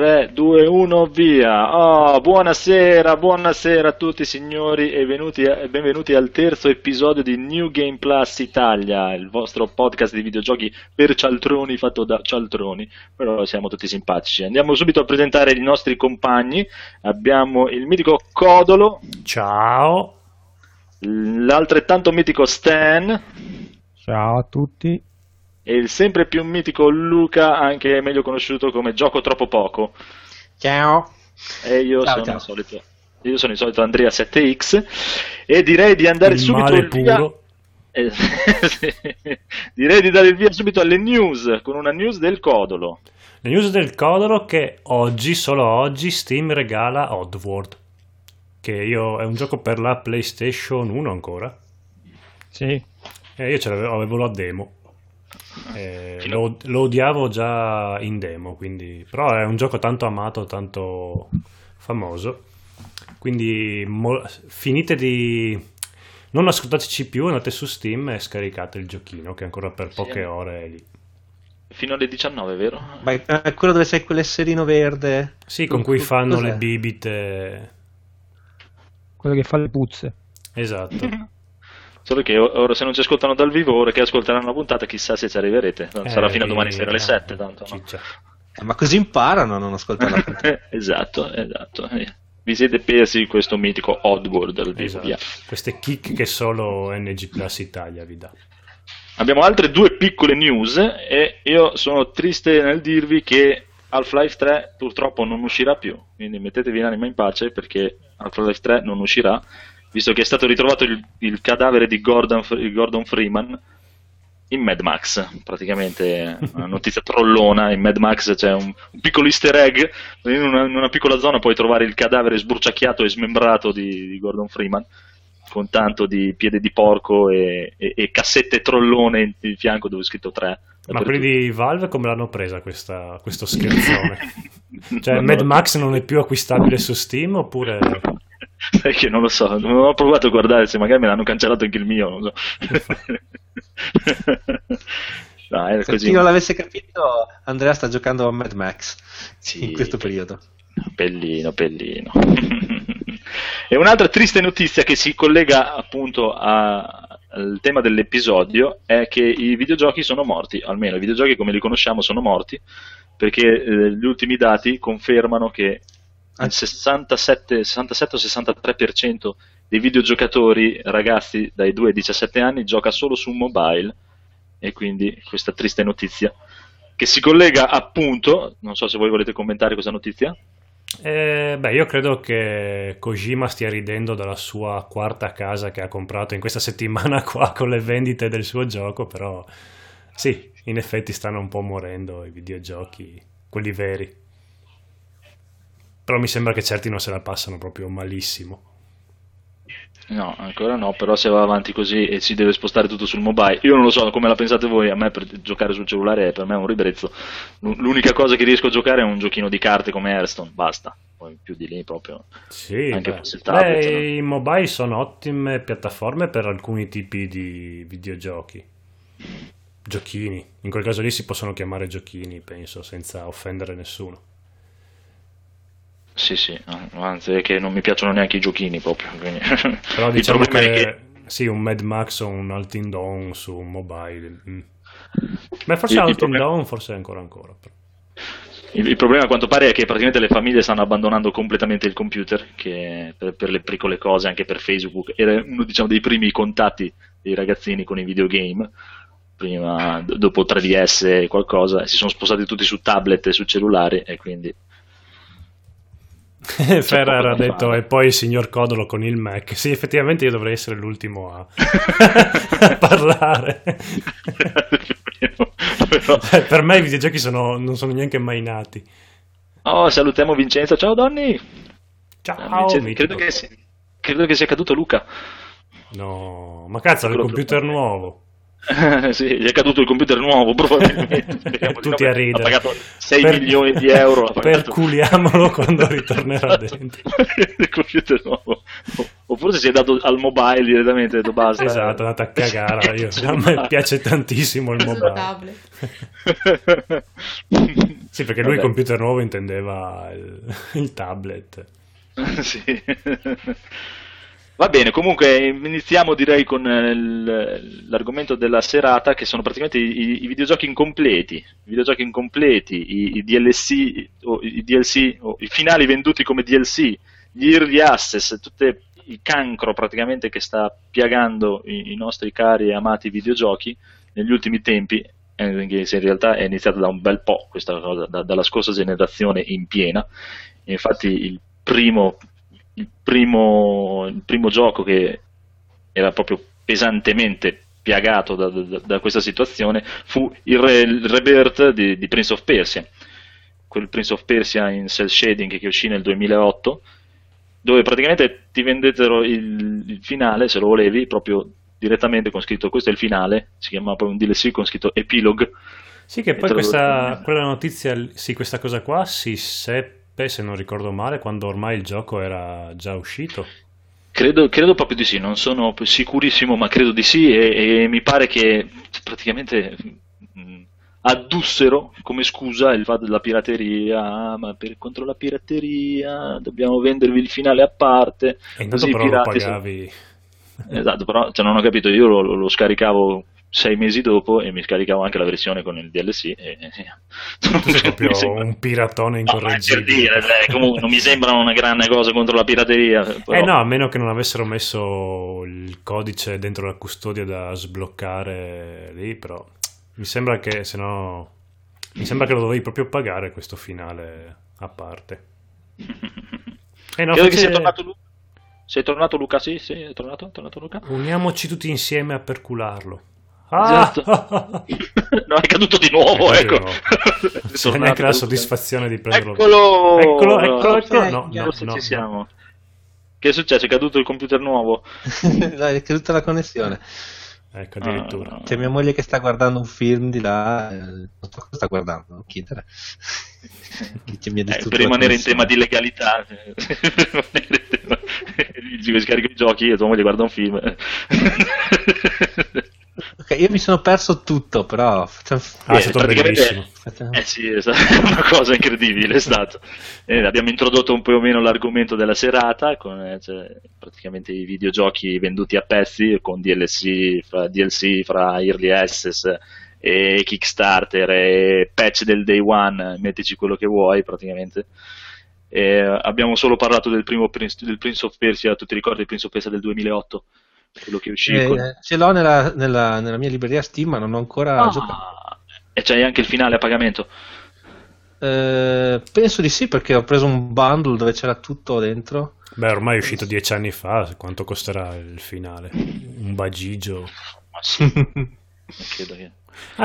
3, 2, 1, via! Oh, buonasera a tutti signori e benvenuti al terzo episodio di New Game Plus Italia, il vostro podcast di videogiochi per cialtroni fatto da cialtroni, però siamo tutti simpatici. Andiamo subito a presentare i nostri compagni, abbiamo il mitico Codolo. Ciao! L'altrettanto mitico Stan. Ciao a tutti! E il sempre più mitico Luca, anche meglio conosciuto come Gioco Troppo Poco. Ciao. E io sono il solito Andrea 7X e direi di andare dare il via subito alle news, con una news del Codolo. Le news del Codolo che oggi, solo oggi, Steam regala Oddworld, che è un gioco per la PlayStation 1 ancora. Sì. E io ce l'avevo la demo. Lo odiavo già in demo, quindi. Però è un gioco tanto amato, tanto famoso, quindi finite di non ascoltateci più, andate su Steam e scaricate il giochino che ancora per poche ore è lì fino alle 19, vero? Ma è quello dove sei quell'esserino verde, sì, con cui fanno cos'è? Le bibite, quello che fa le puzze, esatto. Solo che ora, se non ci ascoltano dal vivo, ora che ascolteranno la puntata, chissà se ci arriverete. Sarà fino a domani sera alle 7, tanto, no? Ma così imparano a non ascoltare la puntata. esatto. Vi siete persi questo mitico Oddworld al vivo, esatto. Via. Queste kick che solo NG Plus Italia vi dà. Abbiamo altre due piccole news e io sono triste nel dirvi che Half-Life 3 purtroppo non uscirà più, quindi mettetevi l'anima in pace perché Half-Life 3 non uscirà. Visto che è stato ritrovato il cadavere di Gordon Freeman in Mad Max, praticamente una notizia trollona. In Mad Max c'è un piccolo easter egg, in una piccola zona puoi trovare il cadavere sburciacchiato e smembrato di Gordon Freeman, con tanto di piede di porco e cassette trollone in fianco dove è scritto 3. Ma quelli di Valve come l'hanno presa questo scherzone? Cioè Mad Max non è più acquistabile su Steam oppure... Sai che non lo so, non ho provato a guardare se magari me l'hanno cancellato anche il mio, non so. No, era se così. Chi non l'avesse capito, Andrea sta giocando a Mad Max, sì, in questo periodo. Bellino. E un'altra triste notizia che si collega appunto al tema dell'episodio è che i videogiochi sono morti, almeno i videogiochi come li conosciamo sono morti, perché gli ultimi dati confermano che il 67-63% dei videogiocatori ragazzi dai 2 ai 17 anni gioca solo su mobile, e quindi questa triste notizia che si collega appunto, non so se voi volete commentare questa notizia. Io credo che Kojima stia ridendo dalla sua quarta casa che ha comprato in questa settimana qua con le vendite del suo gioco, però sì, in effetti stanno un po' morendo i videogiochi, quelli veri. Però mi sembra che certi non se la passano proprio malissimo. No, ancora no, però se va avanti così e si deve spostare tutto sul mobile, io non lo so come la pensate voi, a me per giocare sul cellulare per me è un ribrezzo. L'unica cosa che riesco a giocare è un giochino di carte come Hearthstone, basta. Poi più di lì proprio. Sì, anche il tablet, no? I mobile sono ottime piattaforme per alcuni tipi di videogiochi. Giochini, in quel caso lì si possono chiamare giochini, penso, senza offendere nessuno. Sì, anzi è che non mi piacciono neanche i giochini proprio, quindi... Però diciamo che sì, un Mad Max o un Altin Dawn su mobile, ma forse Altin Dawn forse ancora. Il problema a quanto pare è che praticamente le famiglie stanno abbandonando completamente il computer, che per le piccole cose, anche per Facebook, era uno diciamo dei primi contatti dei ragazzini con i videogame. Prima, dopo 3DS e qualcosa, si sono spostati tutti su tablet e su cellulari e quindi... Ferrer ha detto fare. E poi il signor Codolo con il Mac. Sì, effettivamente io dovrei essere l'ultimo a parlare. Per me i videogiochi non sono neanche mai nati. Oh, salutiamo Vincenzo. Ciao Donny. Ciao Vincenzo. Credo che sia caduto Luca. No, ma cazzo, il computer nuovo. Sì, gli è caduto il computer nuovo probabilmente. Tutti a ridere. Ha pagato 6 milioni di euro. Perculiamolo quando ritornerà dentro. Il computer nuovo. Oppure si è dato al mobile direttamente, detto basta. Esatto, è andato a cagare. A me piace tantissimo il mobile. Sì, perché lui il computer nuovo intendeva il tablet. Sì. Va bene, comunque iniziamo direi con l'argomento della serata, che sono praticamente i videogiochi incompleti, i DLC, o i DLC, o i finali venduti come DLC, gli early access, tutto il cancro praticamente che sta piagando i nostri cari e amati videogiochi negli ultimi tempi. In realtà è iniziata da un bel po' questa cosa, dalla scorsa generazione in piena. Infatti il primo gioco che era proprio pesantemente piagato da questa situazione fu il Rebirth di Prince of Persia, quel Prince of Persia in cel shading che uscì nel 2008, dove praticamente ti vendettero il finale, se lo volevi, proprio direttamente con scritto questo è il finale, si chiamava poi un DLC con scritto epilogue. Sì, che poi quella notizia, sì, questa cosa qua si seppe, se non ricordo male, quando ormai il gioco era già uscito. Credo proprio di sì, non sono sicurissimo, ma credo di sì, e mi pare che praticamente addussero come scusa il fatto della pirateria, ma contro la pirateria dobbiamo vendervi il finale a parte. E così però lo pagavi. Esatto, però cioè, non ho capito, io lo scaricavo 6 mesi dopo e mi scaricavo anche la versione con il DLC proprio un piratone incorreggibile, no, per dire, comunque non mi sembra una grande cosa contro la pirateria, però. No, a meno che non avessero messo il codice dentro la custodia da sbloccare lì, però mi sembra che mi sembra che lo dovevi proprio pagare questo finale a parte. No, credo che sia tornato lui. Sei tornato Luca? Sì, è tornato Luca. Uniamoci tutti insieme a percularlo. Esatto. No, è caduto di nuovo, ecco. No. C'è neanche la soddisfazione di prenderlo. Eccolo. No, ci siamo. Che è successo? È caduto il computer nuovo? No, è caduta la connessione. Ecco, addirittura. C'è mia moglie che sta guardando un film di là. Non so cosa sta guardando, non chiedere. Per rimanere in tema di legalità. Scarico i giochi e tua moglie guarda un film. Ok, io mi sono perso tutto, però è stato bellissimo. Sì, è stata una cosa incredibile, è stato. Abbiamo introdotto un po' o meno l'argomento della serata con praticamente i videogiochi venduti a pezzi con DLC fra early access e Kickstarter e patch del day one, mettici quello che vuoi praticamente. Abbiamo solo parlato del Prince of Persia. Tu ti ricordi il Prince of Persia del 2008? Quello che uscì ce l'ho nella mia libreria Steam, ma non ho ancora giocato. E c'hai anche il finale a pagamento? Penso di sì, perché ho preso un bundle dove c'era tutto dentro. Beh, ormai è uscito 10 anni fa. Quanto costerà il finale? Un bagigio. Ma sì. Credo che...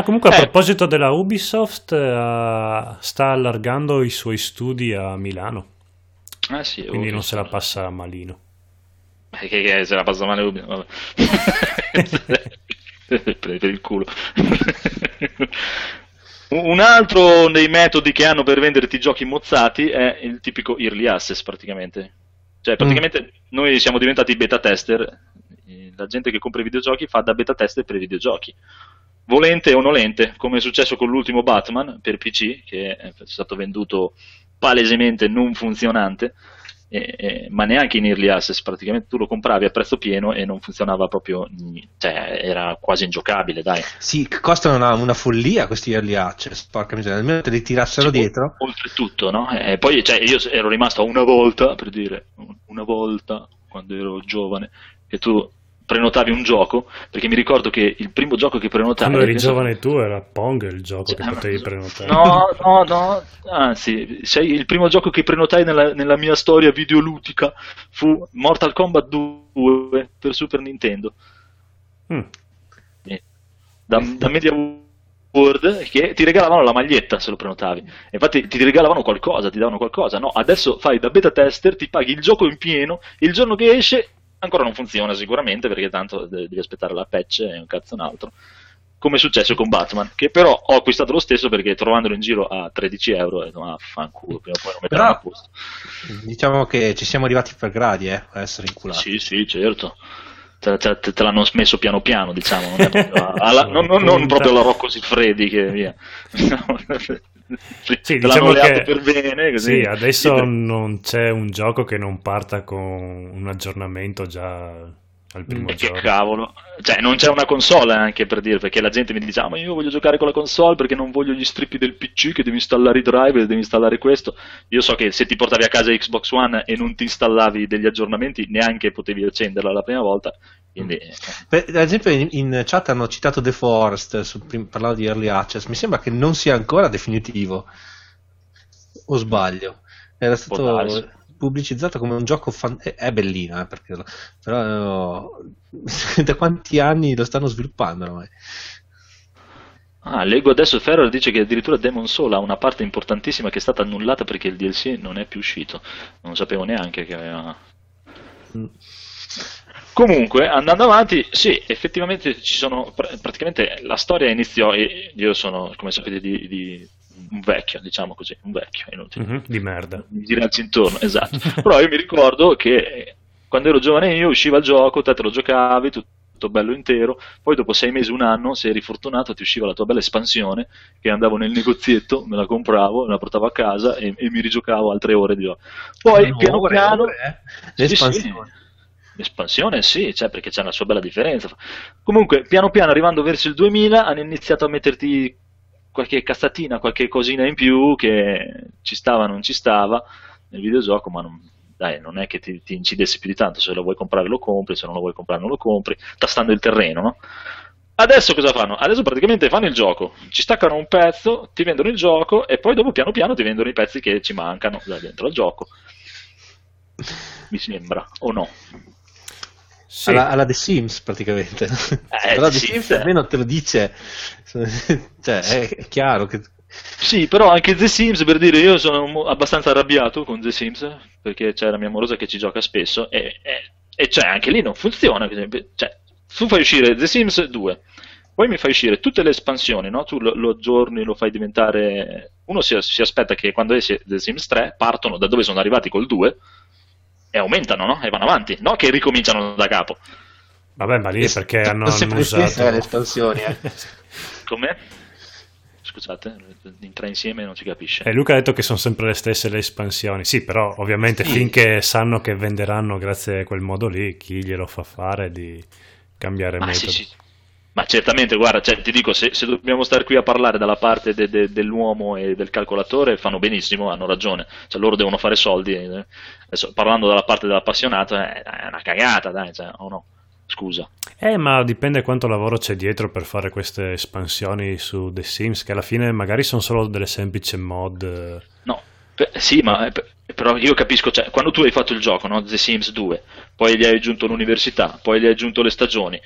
comunque a proposito della Ubisoft, sta allargando i suoi studi a Milano, sì, quindi Ubisoft non se la passa malino, che se la passa male Ubisoft. Per il culo. Un altro dei metodi che hanno per venderti giochi mozzati è il tipico early access praticamente. Noi siamo diventati beta tester, la gente che compra i videogiochi fa da beta tester per i videogiochi, volente o nolente, come è successo con l'ultimo Batman per PC, che è stato venduto palesemente non funzionante, ma neanche in early access. Praticamente tu lo compravi a prezzo pieno e non funzionava proprio, cioè era quasi ingiocabile, dai. Sì, costano una follia questi early access, porca miseria, almeno te li tirassero dietro. Oltretutto, no? Poi io ero rimasto una volta, per dire, una volta quando ero giovane, che tu prenotavi un gioco, perché mi ricordo che il primo gioco che prenotavi, quando eri giovane tu, era Pong il gioco che potevi prenotare. No, anzi, il primo gioco che prenotai nella mia storia videoludica fu Mortal Kombat 2 per Super Nintendo. Da Media World, che ti regalavano la maglietta se lo prenotavi. Infatti ti regalavano qualcosa, ti davano qualcosa. No, adesso fai da beta tester, ti paghi il gioco in pieno, il giorno che esce ancora non funziona sicuramente, perché tanto devi aspettare la patch e un cazzo un altro, come è successo con Batman, che però ho acquistato lo stesso perché trovandolo in giro a 13 euro, e fanculo, prima o poi lo metteranno a posto. Diciamo che ci siamo arrivati per gradi a essere inculati. Sì, certo, te l'hanno smesso piano piano, diciamo, non proprio alla Rocco Siffredi che via. Sì, diciamo che per bene, così. Sì, adesso non c'è un gioco che non parta con un aggiornamento già al primo giorno. Cavolo, cioè non c'è una console, anche per dire, perché la gente mi dice: ah, ma io voglio giocare con la console perché non voglio gli strippi del PC, che devi installare i driver, devi installare questo. Io so che se ti portavi a casa Xbox One e non ti installavi degli aggiornamenti, neanche potevi accenderla la prima volta. Quindi... ad esempio in chat hanno citato The Forest, parlavo di Early Access, mi sembra che non sia ancora definitivo, o sbaglio? Era stato pubblicizzato come un gioco è bellino, perché... però da quanti anni lo stanno sviluppando ormai? Ah, leggo adesso Ferrer dice che addirittura Demon Soul ha una parte importantissima che è stata annullata perché il DLC non è più uscito, non sapevo neanche che aveva... Comunque, andando avanti, sì, effettivamente ci sono praticamente la storia iniziò, e io sono, come sapete, di un vecchio, diciamo così, un vecchio inutile, di merda, di girarci intorno, esatto. Però io mi ricordo che quando ero giovane io usciva il gioco, te lo giocavi tutto bello intero, poi dopo 6 mesi, un anno, se eri fortunato ti usciva la tua bella espansione, che andavo nel negozietto, me la compravo, me la portavo a casa e mi rigiocavo altre ore di gioco. Poi piano piano l'espansione. Espansione sì, cioè, perché c'è una sua bella differenza. Comunque piano piano, arrivando verso il 2000, hanno iniziato a metterti qualche cazzatina, qualche cosina in più che ci stava, non ci stava nel videogioco, ma non è che ti incidesse più di tanto. Se lo vuoi comprare lo compri, se non lo vuoi comprare non lo compri, tastando il terreno, no? Adesso cosa fanno? Adesso praticamente fanno il gioco, ci staccano un pezzo, ti vendono il gioco e poi dopo piano piano ti vendono i pezzi che ci mancano da dentro al gioco, mi sembra, o no? Sì. Alla The Sims praticamente, però The Sims almeno te lo dice, cioè è chiaro che... Sì, però anche The Sims, per dire, io sono abbastanza arrabbiato con The Sims perché c'è la mia amorosa che ci gioca spesso e cioè anche lì non funziona. Cioè, tu fai uscire The Sims 2, poi mi fai uscire tutte le espansioni, no? Tu lo aggiorni, lo fai diventare... Uno si aspetta che quando esce The Sims 3 partono da dove sono arrivati col 2 e aumentano, no? E vanno avanti, no? Che ricominciano da capo. Vabbè, ma lì è perché hanno usato le espansioni. Come? Scusate, in tre insieme non si capisce. E Luca ha detto che sono sempre le stesse le espansioni. Sì, però ovviamente sì, finché sanno che venderanno grazie a quel modo lì, chi glielo fa fare di cambiare metodo? Sì, sì. Ma certamente, guarda, cioè, ti dico, se dobbiamo stare qui a parlare dalla parte dell'uomo e del calcolatore, fanno benissimo, hanno ragione, cioè loro devono fare soldi. Adesso, parlando dalla parte dell'appassionato, è una cagata, dai, cioè, o no? Scusa. Ma dipende quanto lavoro c'è dietro per fare queste espansioni su The Sims, che alla fine magari sono solo delle semplici mod. No, sì, ma... Però io capisco, cioè, quando tu hai fatto il gioco, no? The Sims 2, poi gli hai aggiunto l'università, poi gli hai aggiunto le stagioni.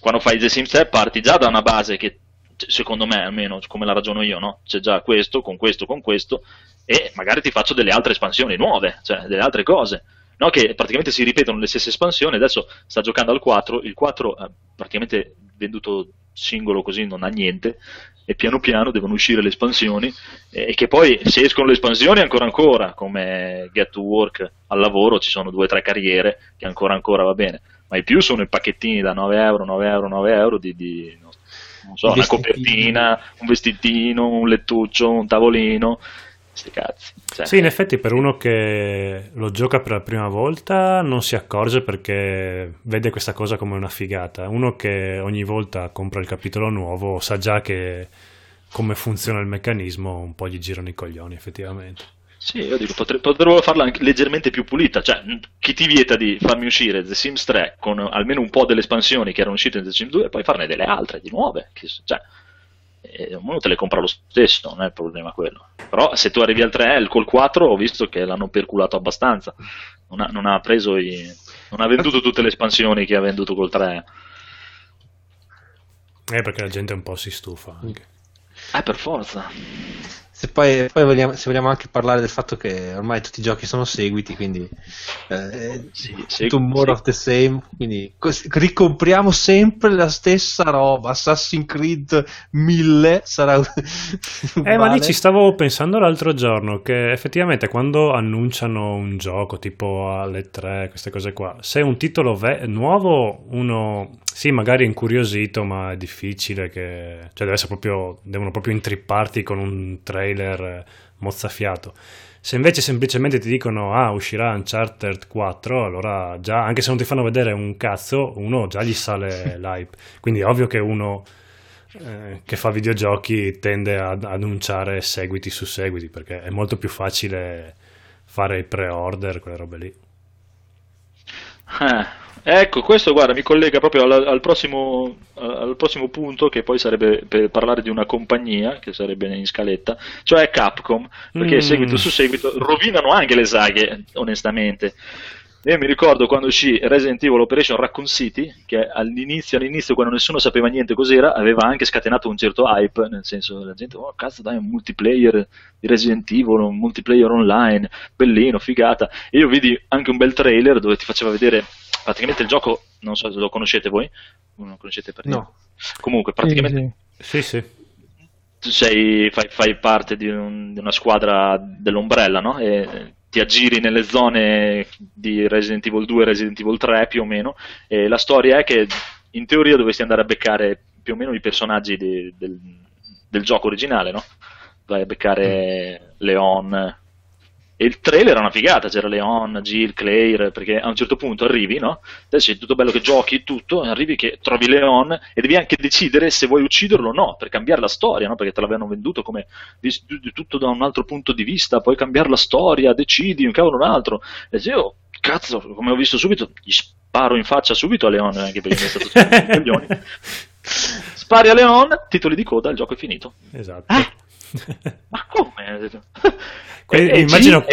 Quando fai The Sims 3 parti già da una base che, secondo me, almeno come la ragiono io, no? C'è già questo, con questo, con questo, e magari ti faccio delle altre espansioni nuove, cioè delle altre cose, no? Che praticamente si ripetono le stesse espansioni. Adesso sta giocando al 4, il 4 praticamente venduto singolo così non ha niente, e piano piano devono uscire le espansioni, e che poi se escono le espansioni ancora, come Get to Work, al lavoro ci sono 2 o 3 carriere che ancora va bene. Ma i più sono i pacchettini da 9 euro di non so, una copertina, un vestitino, un lettuccio, un tavolino, questi cazzi. Cioè, sì, in effetti per uno che lo gioca per la prima volta non si accorge perché vede questa cosa come una figata. Uno che ogni volta compra il capitolo nuovo sa già che come funziona il meccanismo, un po' gli girano i coglioni effettivamente. Sì, io dico, potremmo farla anche leggermente più pulita, cioè chi ti vieta di farmi uscire The Sims 3 con almeno un po' delle espansioni che erano uscite in The Sims 2 e poi farne delle altre, di nuove, cioè uno te le compra lo stesso, non è il problema quello. Però se tu arrivi al 3, col 4 ho visto che l'hanno perculato abbastanza, non ha venduto tutte le espansioni che ha venduto col 3. Perché la gente un po' si stufa anche. Per forza. Se vogliamo anche parlare del fatto che ormai tutti i giochi sono seguiti, quindi more of the same, quindi ricompriamo sempre la stessa roba. Assassin's Creed 1000 sarà ma lì ci stavo pensando l'altro giorno, che effettivamente quando annunciano un gioco tipo alle 3, queste cose qua, se è un titolo nuovo uno Sì, magari incuriosito, ma è difficile che... Cioè, deve essere proprio... devono proprio intripparti con un trailer mozzafiato. Se invece semplicemente ti dicono ah, uscirà Uncharted 4, allora già, anche se non ti fanno vedere un cazzo, uno già gli sale l'hype. Quindi è ovvio che uno che fa videogiochi tende ad annunciare seguiti su seguiti, perché è molto più facile fare i pre-order, quelle robe lì. Ecco, questo guarda mi collega proprio al prossimo punto, che poi sarebbe per parlare di una compagnia che sarebbe in scaletta, cioè Capcom, perché seguito su seguito rovinano anche le saghe, onestamente. Io mi ricordo quando uscì Resident Evil Operation Raccoon City, che all'inizio quando nessuno sapeva niente cos'era, aveva anche scatenato un certo hype, nel senso la gente, oh cazzo dai, un multiplayer di Resident Evil, un multiplayer online, bellino, figata. E io vidi anche un bel trailer dove ti faceva vedere praticamente il gioco, non so se lo conoscete voi, non lo conoscete per niente. No. Comunque praticamente... Sì. Tu fai parte di una squadra dell'Ombrella, no? E ti aggiri nelle zone di Resident Evil 2 e Resident Evil 3 più o meno, e la storia è che in teoria dovresti andare a beccare più o meno i personaggi del gioco originale, no? Vai a beccare Leon, e il trailer era una figata, c'era Leon, Jill, Claire, perché a un certo punto arrivi, no? Adesso è tutto bello che giochi tutto, arrivi che trovi Leon e devi anche decidere se vuoi ucciderlo o no, per cambiare la storia, no? Perché te l'avevano venduto come tutto da un altro punto di vista, puoi cambiare la storia, decidi, un cavolo un altro. E io, cazzo, come ho visto subito, gli sparo in faccia subito a Leon, anche perché mi è stato tutto un coglione. Spari a Leon, titoli di coda, il gioco è finito. Esatto. Ma come? Immagino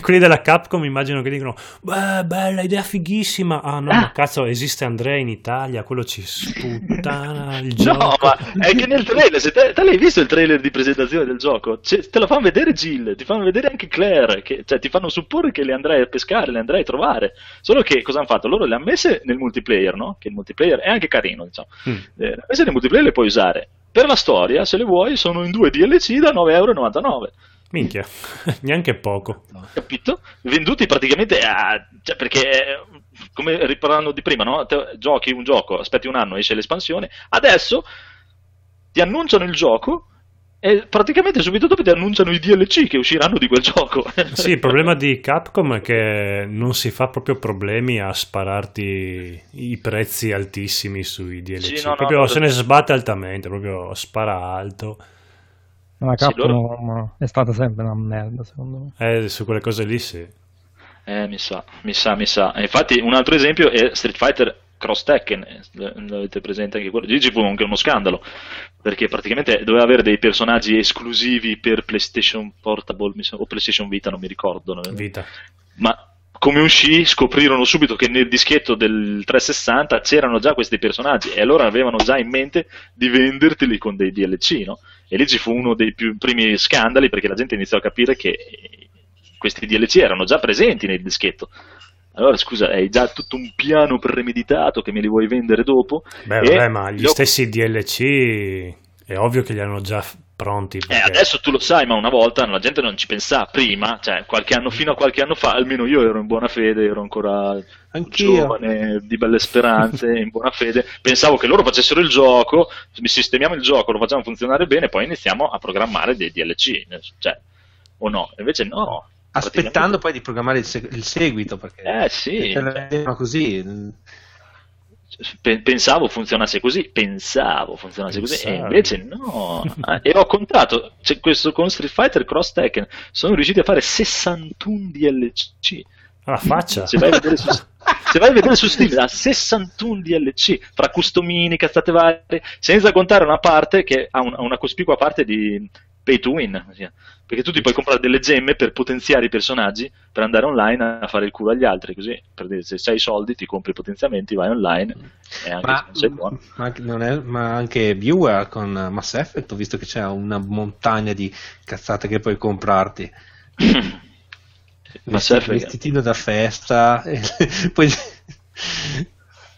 quelli della Capcom, immagino che dicono beh, bella idea, fighissima. Ah no, ma cazzo, esiste Andrea in Italia, quello ci sputtana il gioco. No, ma è che nel trailer, se te l'hai visto il trailer di presentazione del gioco, cioè, te la fanno vedere Jill, ti fanno vedere anche Claire, che, cioè, ti fanno supporre che le andrai a pescare, le andrai a trovare. Solo che cosa hanno fatto? Loro le hanno messe nel multiplayer, no? Che il multiplayer è anche carino, diciamo. Le hanno messe nel multiplayer, le puoi usare. Per la storia, se le vuoi, sono in 2 DLC da €9,99. Minchia, neanche poco. Capito? Venduti praticamente a... Cioè, perché, come riparlando di prima, no? Te giochi un gioco, aspetti un anno, esce l'espansione. Adesso ti annunciano il gioco e praticamente subito dopo ti annunciano i DLC che usciranno di quel gioco. Sì, il problema di Capcom è che non si fa proprio problemi a spararti i prezzi altissimi sui DLC. Sì, no, proprio no, se ne sbatte altamente, proprio spara alto. Ma Capcom sì, loro... è stata sempre una merda, secondo me. Su quelle cose lì sì. Mi sa. Infatti un altro esempio è Street Fighter Cross Tekken, l'avete presente anche quello? Lì ci fu anche uno scandalo, perché praticamente doveva avere dei personaggi esclusivi per PlayStation Portable o PlayStation Vita, non mi ricordo. Ma come uscì scoprirono subito che nel dischetto del 360 c'erano già questi personaggi, e allora avevano già in mente di venderteli con dei DLC, no? E lì ci fu uno dei primi scandali, perché la gente iniziò a capire che questi DLC erano già presenti nel dischetto. Allora scusa, hai già tutto un piano premeditato che me li vuoi vendere dopo? Beh, vabbè, ma gli stessi DLC è ovvio che li hanno già pronti. Perché... adesso tu lo sai, ma una volta la gente non ci pensava prima, cioè fino a qualche anno fa, almeno io ero in buona fede, ero ancora anch'io, giovane, di belle speranze, in buona fede, pensavo che loro facessero il gioco, sistemiamo il gioco, lo facciamo funzionare bene, poi iniziamo a programmare dei DLC, cioè, o no? Invece no. Aspettando poi di programmare il seguito, perché sì, così pensavo funzionasse così, e invece no. E ho contato, cioè, questo con Street Fighter Cross Tekken sono riusciti a fare 61 DLC. Alla faccia, se vai a vedere su Steam, ha 61 DLC fra customini, cazzate varie, senza contare una parte che ha una cospicua parte di pay to win, perché tu ti puoi comprare delle gemme per potenziare i personaggi, per andare online a fare il culo agli altri, così per dire, se hai soldi ti compri i potenziamenti, vai online, e anche se non sei buono. Ma anche Viewer con Mass Effect, ho visto che c'è una montagna di cazzate che puoi comprarti. Vestitino da festa poi...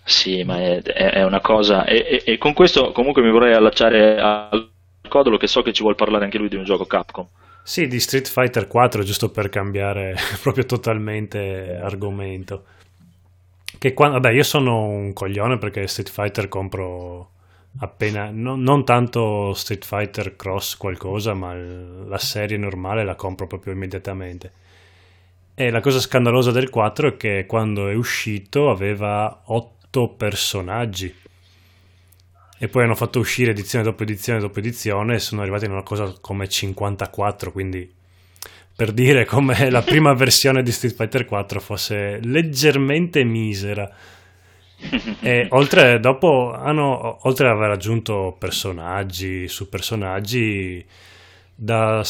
Sì, ma è una cosa, e con questo comunque mi vorrei allacciare al Codolo, che so che ci vuol parlare anche lui di un gioco Capcom. Sì, di Street Fighter 4, giusto per cambiare proprio totalmente argomento. che quando, vabbè, io sono un coglione perché Street Fighter compro appena, non tanto Street Fighter Cross qualcosa, ma la serie normale la compro proprio immediatamente. E la cosa scandalosa del 4 è che quando è uscito aveva 8 personaggi e poi hanno fatto uscire edizione dopo edizione dopo edizione e sono arrivati in una cosa come 54, quindi per dire come la prima versione di Street Fighter 4 fosse leggermente misera. E oltre, dopo hanno, oltre ad aver aggiunto personaggi su personaggi, dalla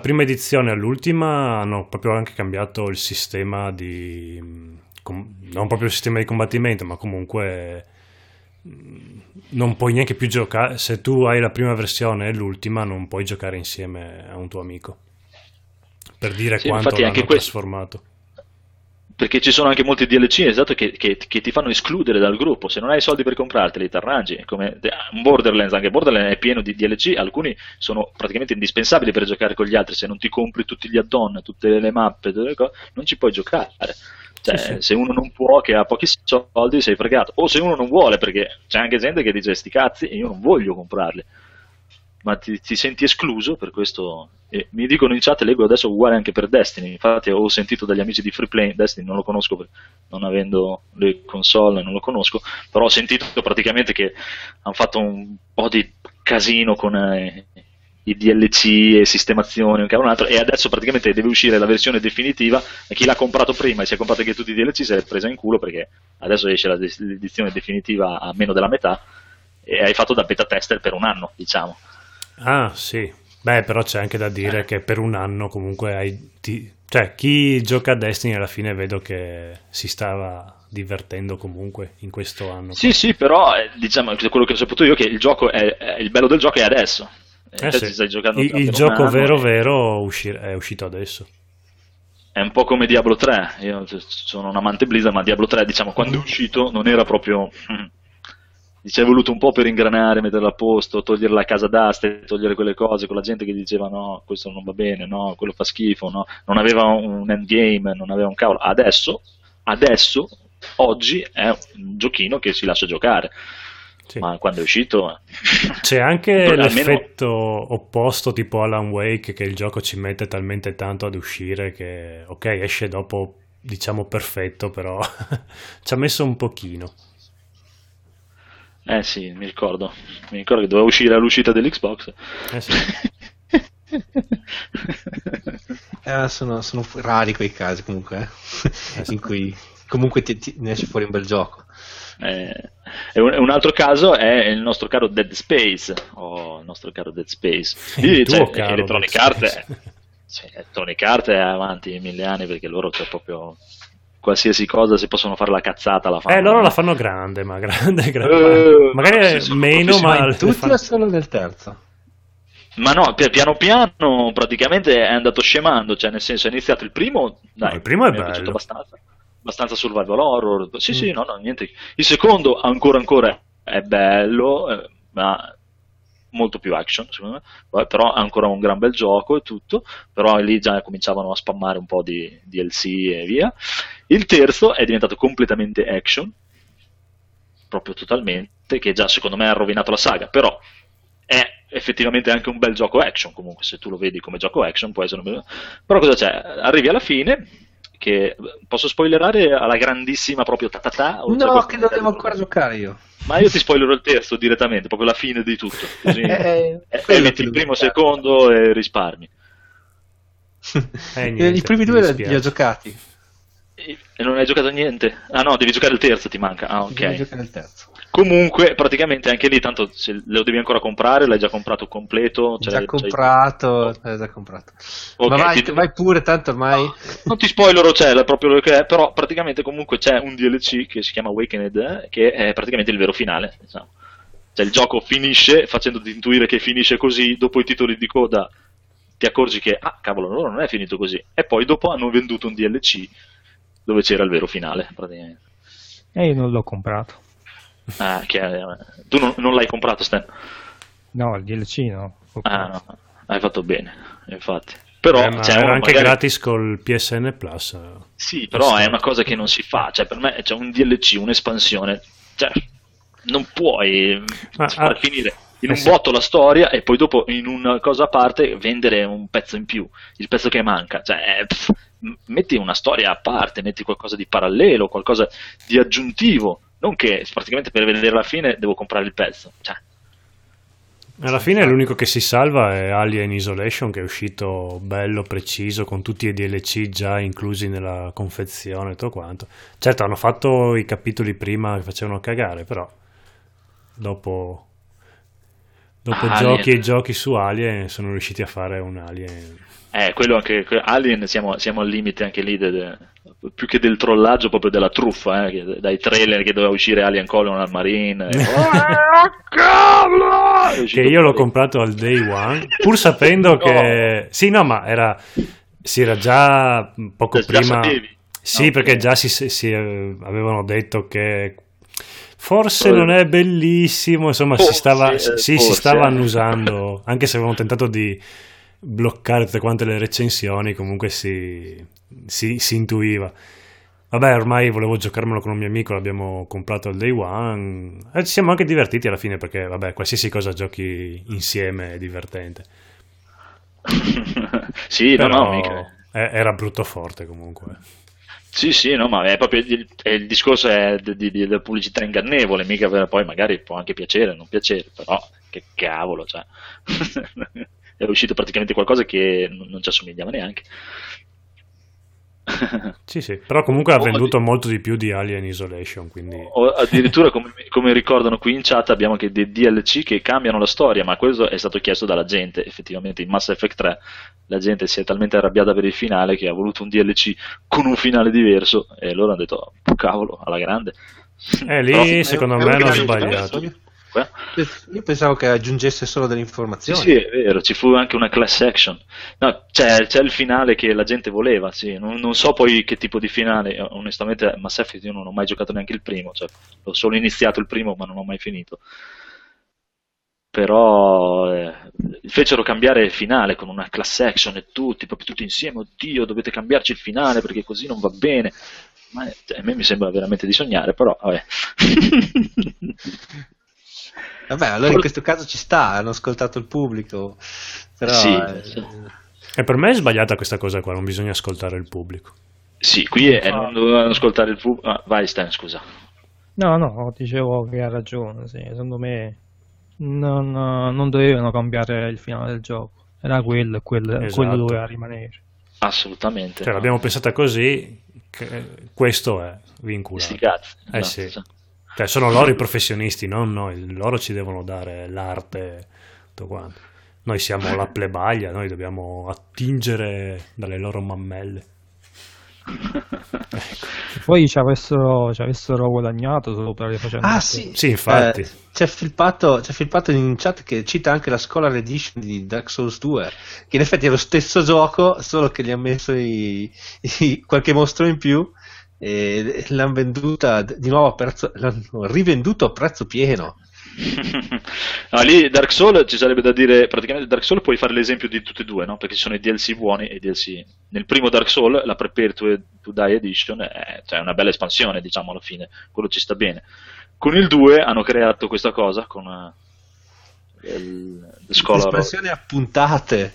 prima edizione all'ultima hanno proprio anche cambiato il sistema di, non proprio il sistema di combattimento, ma comunque non puoi neanche più giocare, se tu hai la prima versione e l'ultima non puoi giocare insieme a un tuo amico, per dire sì, quanto l'hanno anche trasformato. Perché ci sono anche molti DLC, esatto, che ti fanno escludere dal gruppo, se non hai soldi per comprarteli ti arrangi, come Borderlands, anche Borderlands è pieno di DLC, alcuni sono praticamente indispensabili per giocare con gli altri, se non ti compri tutti gli add-on, tutte le mappe, tutte le cose, non ci puoi giocare. Cioè, sì, sì. Se uno non può, che ha pochi soldi, sei fregato, o se uno non vuole, perché c'è anche gente che dice sti cazzi io non voglio comprarli, ma ti senti escluso per questo. E mi dicono in chat, leggo adesso uguale anche per Destiny, infatti ho sentito dagli amici di Free Play, Destiny non lo conosco perché non avendo le console non lo conosco, però ho sentito praticamente che hanno fatto un po' di casino con i DLC e sistemazioni un altro, e adesso praticamente deve uscire la versione definitiva e chi l'ha comprato prima e si è comprato anche tutti i DLC si è presa in culo, perché adesso esce l'edizione definitiva a meno della metà e hai fatto da beta tester per un anno, diciamo. Ah sì. Beh, però c'è anche da dire che per un anno comunque cioè chi gioca a Destiny alla fine vedo che si stava divertendo comunque in questo anno. Sì, sì, però diciamo quello che ho saputo io è che il gioco è il bello del gioco è adesso. Sì. Stai giocando il gioco vero è uscito adesso. È un po' come Diablo 3. Io sono un amante Blizzard, ma Diablo 3, diciamo, quando è uscito non era proprio... Ci è voluto un po' per ingranare, metterla a posto, togliere la casa d'aste, togliere quelle cose con la gente che diceva no, questo non va bene, no, quello fa schifo, no, non aveva un endgame, non aveva un cavolo. Adesso, oggi è un giochino che si lascia giocare, sì. Ma quando è uscito... C'è anche l'effetto opposto tipo Alan Wake, che il gioco ci mette talmente tanto ad uscire che, ok, esce dopo, diciamo perfetto, però ci ha messo un pochino. Eh sì, mi ricordo che doveva uscire all'uscita dell'Xbox. Sì. sono rari quei casi comunque, in cui comunque ti ne esce fuori un bel gioco. Un altro caso è il nostro caro Dead Space. Lì, cioè, caro Electronic Arts, cioè, Electronic Arts è avanti 1000 anni, perché loro c'è proprio... qualsiasi cosa, se possono fare la cazzata la fanno. Loro la fanno grande, ma grande. Magari sì, meno, ma tutti la sono nel terzo. Ma no, piano piano praticamente è andato scemando, cioè nel senso è iniziato il primo, dai, no, il primo è bello. Abbastanza survival horror. Sì, sì, no, niente. Il secondo ancora è bello, ma molto più action, secondo me, però ancora un gran bel gioco e tutto, però lì già cominciavano a spammare un po' di DLC e via. Il terzo è diventato completamente action, proprio totalmente, che già secondo me ha rovinato la saga, però è effettivamente anche un bel gioco action, comunque se tu lo vedi come gioco action può essere un bel... Però cosa c'è? Arrivi alla fine, che posso spoilerare alla grandissima proprio tatata? No, che lo devo ancora giocare io. Ma io ti spoilerò il terzo direttamente, proprio la fine di tutto, così eviti il primo, secondo e risparmi. Niente, i primi due li ho giocati. E non hai giocato niente? Ah no, devi giocare il terzo, ti manca. Ah, ok. Devi giocare il terzo. Comunque, praticamente anche lì, tanto se lo devi ancora comprare, l'hai già comprato completo. Cioè, l'hai già comprato. Okay, ma vai pure, tanto ormai. No, non ti spoilerò, c'è proprio che è, però praticamente comunque c'è un DLC che si chiama Awakened, che è praticamente il vero finale, diciamo. Cioè il gioco finisce facendoti intuire che finisce così, dopo i titoli di coda ti accorgi che, ah cavolo, allora non è finito così. E poi dopo hanno venduto un DLC dove c'era il vero finale, praticamente. E io non l'ho comprato. Ah, tu non l'hai comprato, Stan? No, il DLC no. Hai fatto bene, infatti. Però cioè, era anche magari... gratis col PSN Plus. Sì, però è una cosa che non si fa, cioè per me c'è un DLC, un'espansione, cioè non puoi far finire in un botto la storia e poi dopo in una cosa a parte vendere un pezzo in più, il pezzo che manca, cioè metti una storia a parte, metti qualcosa di parallelo, qualcosa di aggiuntivo, non che praticamente per vedere la fine devo comprare il pezzo, cioè. Alla fine l'unico che si salva è Alien Isolation, che è uscito bello, preciso, con tutti i DLC già inclusi nella confezione e tutto quanto. Certo, hanno fatto i capitoli prima che facevano cagare, però dopo giochi e giochi su Alien sono riusciti a fare un Alien. Quello anche Alien siamo al limite anche lì più che del trollaggio, proprio della truffa, dai trailer che doveva uscire Alien Colonial Marine che io l'ho comprato al day one pur sapendo che sì, no, ma si era già poco prima, sì, perché già si avevano detto che forse non è bellissimo, insomma, si stava annusando, anche se avevano tentato di bloccare tutte quante le recensioni, comunque si intuiva. Vabbè, ormai volevo giocarmelo con un mio amico, l'abbiamo comprato al day one e ci siamo anche divertiti alla fine, perché vabbè, qualsiasi cosa giochi insieme è divertente. Sì, però no, mica. Era brutto forte comunque. Sì, no, ma è proprio il discorso è della pubblicità ingannevole, mica poi magari può anche piacere, non piacere, però che cavolo, cioè. È uscito praticamente qualcosa che non ci assomigliava neanche. Sì, però comunque ha venduto molto di più di Alien Isolation, quindi... addirittura come ricordano qui in chat abbiamo anche dei DLC che cambiano la storia, ma questo è stato chiesto dalla gente. Effettivamente in Mass Effect 3 la gente si è talmente arrabbiata per il finale che ha voluto un DLC con un finale diverso, e loro hanno detto cavolo, alla grande. Lì però, secondo me hanno sbagliato. Io pensavo che aggiungesse solo delle informazioni. Sì, è vero, ci fu anche una class action. No, c'è il finale che la gente voleva, sì. Non so poi che tipo di finale, onestamente Mass Effect io non ho mai giocato neanche il primo, cioè ho solo iniziato il primo ma non ho mai finito. Però fecero cambiare il finale con una class action e proprio tutti insieme, oddio, dovete cambiarci il finale perché così non va bene. Ma a me mi sembra veramente di sognare, però vabbè. Vabbè, allora in questo caso ci sta, hanno ascoltato il pubblico, però sì. E per me è sbagliata questa cosa qua, non bisogna ascoltare il pubblico. Sì, qui non dovevano ascoltare il pubblico. Vai Stan, scusa. No, dicevo che ha ragione, sì. Secondo me non dovevano cambiare il finale del gioco, era quello esatto. Quello doveva rimanere. Assolutamente. Cioè, l'abbiamo pensata così, che questo è vinculato. Sti cazzi. Sì. Cioè, sono loro i professionisti, non noi. Loro ci devono dare l'arte, tutto quanto. Noi siamo la plebaglia, noi dobbiamo attingere dalle loro mammelle. Poi ci avessero guadagnato solo per le faccende. Ah sì, sì, infatti. C'è filpato in chat che cita anche la Scholar Edition di Dark Souls 2, che in effetti è lo stesso gioco, solo che gli ha messo qualche mostro in più. E l'hanno venduta di nuovo l'hanno rivenduto a prezzo pieno. No, lì Dark Souls ci sarebbe da dire, praticamente Dark Souls puoi fare l'esempio di tutti e due, no? Perché ci sono i DLC buoni e i DLC. Nel primo Dark Souls la Prepare to Die Edition è, cioè, una bella espansione, diciamo, alla fine quello ci sta bene. Con il 2 hanno creato questa cosa con l'espansione a puntate.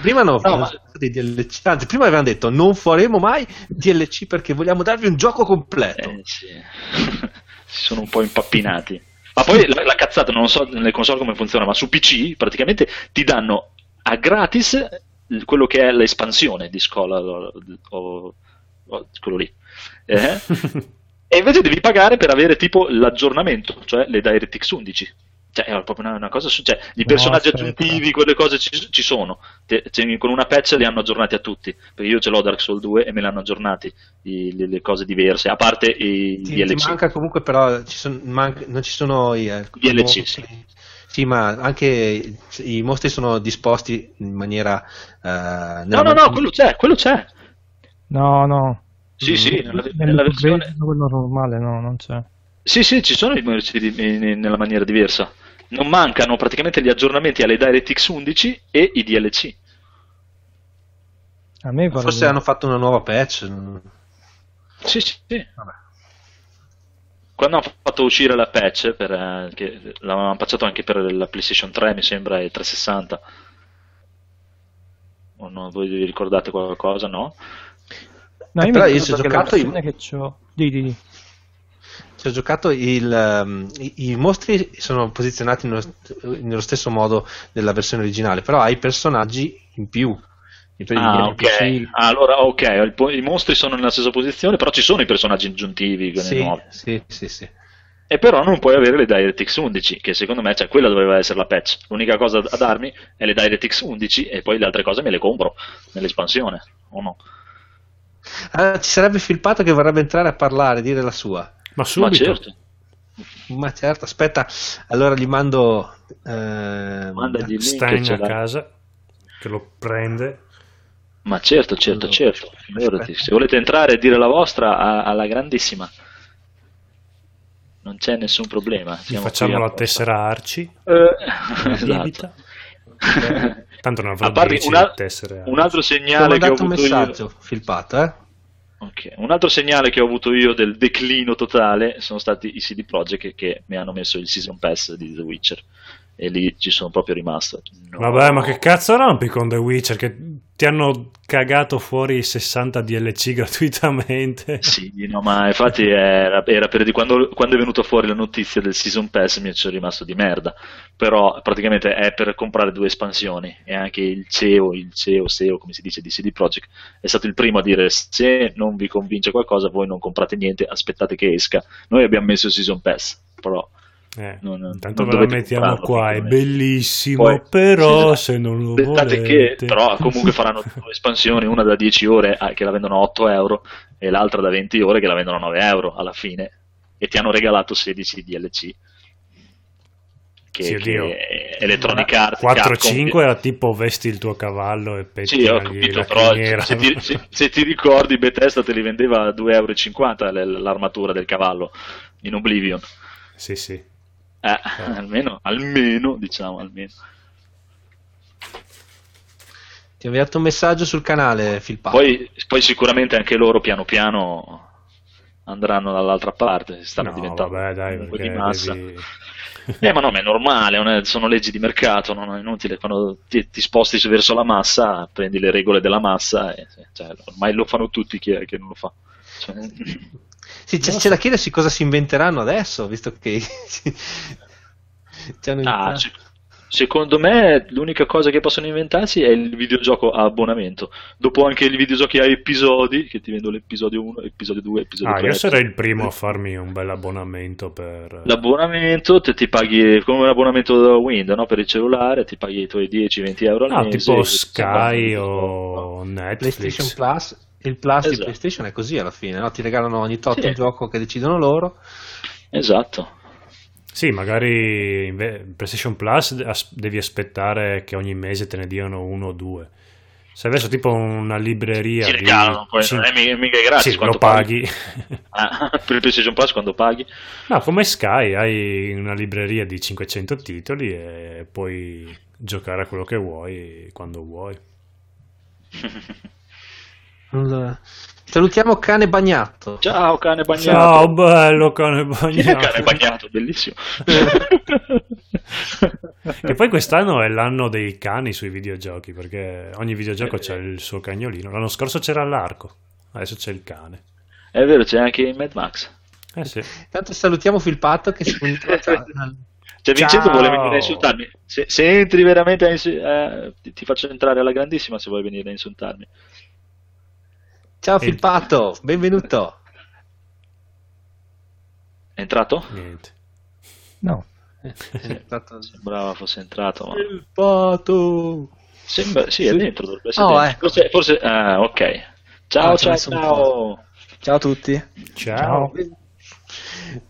Prima no, ma... dei DLC. Anzi, prima avevano detto non faremo mai DLC perché vogliamo darvi un gioco completo. Sì. Si sono un po' impappinati. Ma poi la cazzata, non so nelle console come funziona, ma su PC praticamente ti danno a gratis quello che è l'espansione di Scholar o quello lì. E invece devi pagare per avere tipo l'aggiornamento, cioè le DirectX 11. Cioè è proprio una cosa, cioè, i personaggi aggiuntivi, quelle cose ci sono, con una patch li hanno aggiornati a tutti, perché io ce l'ho Dark Souls 2 e me l'hanno aggiornati le cose diverse, a parte i DLC. Ti manca comunque, però non ci sono i DLC, sì. Sì, ma anche i mostri sono disposti in maniera no, quello c'è. No. Sì, nella versione quello normale no, non c'è. Sì, ci sono i merci nella maniera diversa. Non mancano praticamente gli aggiornamenti alle DirectX 11 e i DLC. A me forse hanno fatto una nuova patch. Sì, sì, sì. Vabbè. Quando hanno fatto uscire la patch, che l'hanno patchato anche per la PlayStation 3, mi sembra, e 360. O no, voi vi ricordate qualcosa, no? No, io però mi ricordo che c'ho... Di. Ci ho giocato i mostri sono posizionati nello stesso modo della versione originale, però hai personaggi in più. Okay. Allora, ok, i mostri sono nella stessa posizione, però ci sono i personaggi aggiuntivi. Sì. E però non puoi avere le DirectX 11, che secondo me, cioè, quella doveva essere la patch. L'unica cosa da darmi è le DirectX 11 e poi le altre cose me le compro nell'espansione, o no? Ah, ci sarebbe Filpato che vorrebbe entrare a parlare, dire la sua. Ma subito. Ma certo, aspetta, allora gli mando Stein a casa, che lo prende. Ma certo. Se volete entrare e dire la vostra, alla grandissima, non c'è nessun problema. Facciamo la tessera Arci. Esatto. Tanto non avrà un altro segnale che ho avuto io. Filpato, eh? Okay. Un altro segnale che ho avuto io del declino totale sono stati i CD Projekt che mi hanno messo il Season Pass di The Witcher, e lì ci sono proprio rimasto. No. Vabbè, ma che cazzo rompi con The Witcher, che ti hanno cagato fuori 60 DLC gratuitamente? Sì, no, ma infatti era per quando è venuta fuori la notizia del Season Pass mi ci è rimasto di merda, però praticamente è per comprare 2 espansioni, e anche il CEO, come si dice, di CD Projekt è stato il primo a dire: se non vi convince qualcosa voi non comprate niente, aspettate che esca, noi abbiamo messo il Season Pass, però intanto ve la mettiamo qua, è bellissimo. Poi, però se non lo volete, però comunque faranno 2 espansioni, una da 10 ore che la vendono a 8 euro e l'altra da 20 ore che la vendono a 9 euro alla fine, e ti hanno regalato 16 DLC che Electronic Arts 4-5 era tipo vesti il tuo cavallo e pettinagli. Sì, ho capito, però se ti ricordi Bethesda te li vendeva a 2,50 euro l'armatura del cavallo in Oblivion. Sì. Almeno. Ti ho inviato un messaggio sul canale, Filpato. Poi sicuramente anche loro piano piano andranno dall'altra parte, stanno diventando un po' di massa. Ma è normale, sono leggi di mercato, non è inutile. Quando ti sposti verso la massa prendi le regole della massa, ormai lo fanno tutti, chi non lo fa? Sì, c'è da chiedersi cosa si inventeranno adesso, visto che secondo me l'unica cosa che possono inventarsi è il videogioco a abbonamento, dopo anche i videogiochi a episodi, che ti vendono l'episodio 1, episodio 2, episodio 3. Io sarei il primo a farmi un bel abbonamento per... L'abbonamento ti paghi come un abbonamento da Windows, no? Per il cellulare ti paghi i tuoi 10-20 euro al mese, tipo Sky o Netflix, PlayStation Plus. Il Plus di PlayStation è così alla fine, no? Ti regalano ogni tot un gioco che decidono loro. Esatto. Sì, magari in PlayStation Plus devi aspettare che ogni mese te ne diano 1 o 2. Se adesso tipo una libreria ti regalano, mica è gratis. Sì, lo paghi. Per il PlayStation Plus quando paghi? No, come Sky, hai una libreria di 500 titoli e puoi giocare a quello che vuoi quando vuoi. Allora, salutiamo Cane Bagnato. Ciao Cane Bagnato. Ciao bello Cane Bagnato. Cane Bagnato, bellissimo. Che poi quest'anno è l'anno dei cani sui videogiochi, perché ogni videogioco c'è il suo cagnolino. L'anno scorso c'era l'arco, adesso c'è il cane. È vero, c'è anche in Mad Max. Sì. Tanto salutiamo Filpato che si punta al... Cioè, Vincenzo vuole venire a insultarmi. Se entri veramente ti faccio entrare alla grandissima se vuoi venire a insultarmi. Ciao Filpato, benvenuto. È entrato? Niente. No. Sembrava fosse entrato. Ma... Filpato! Sì, è dentro. Dentro. Forse... Ah, ok. Ciao. Ciao a tutti. Ciao.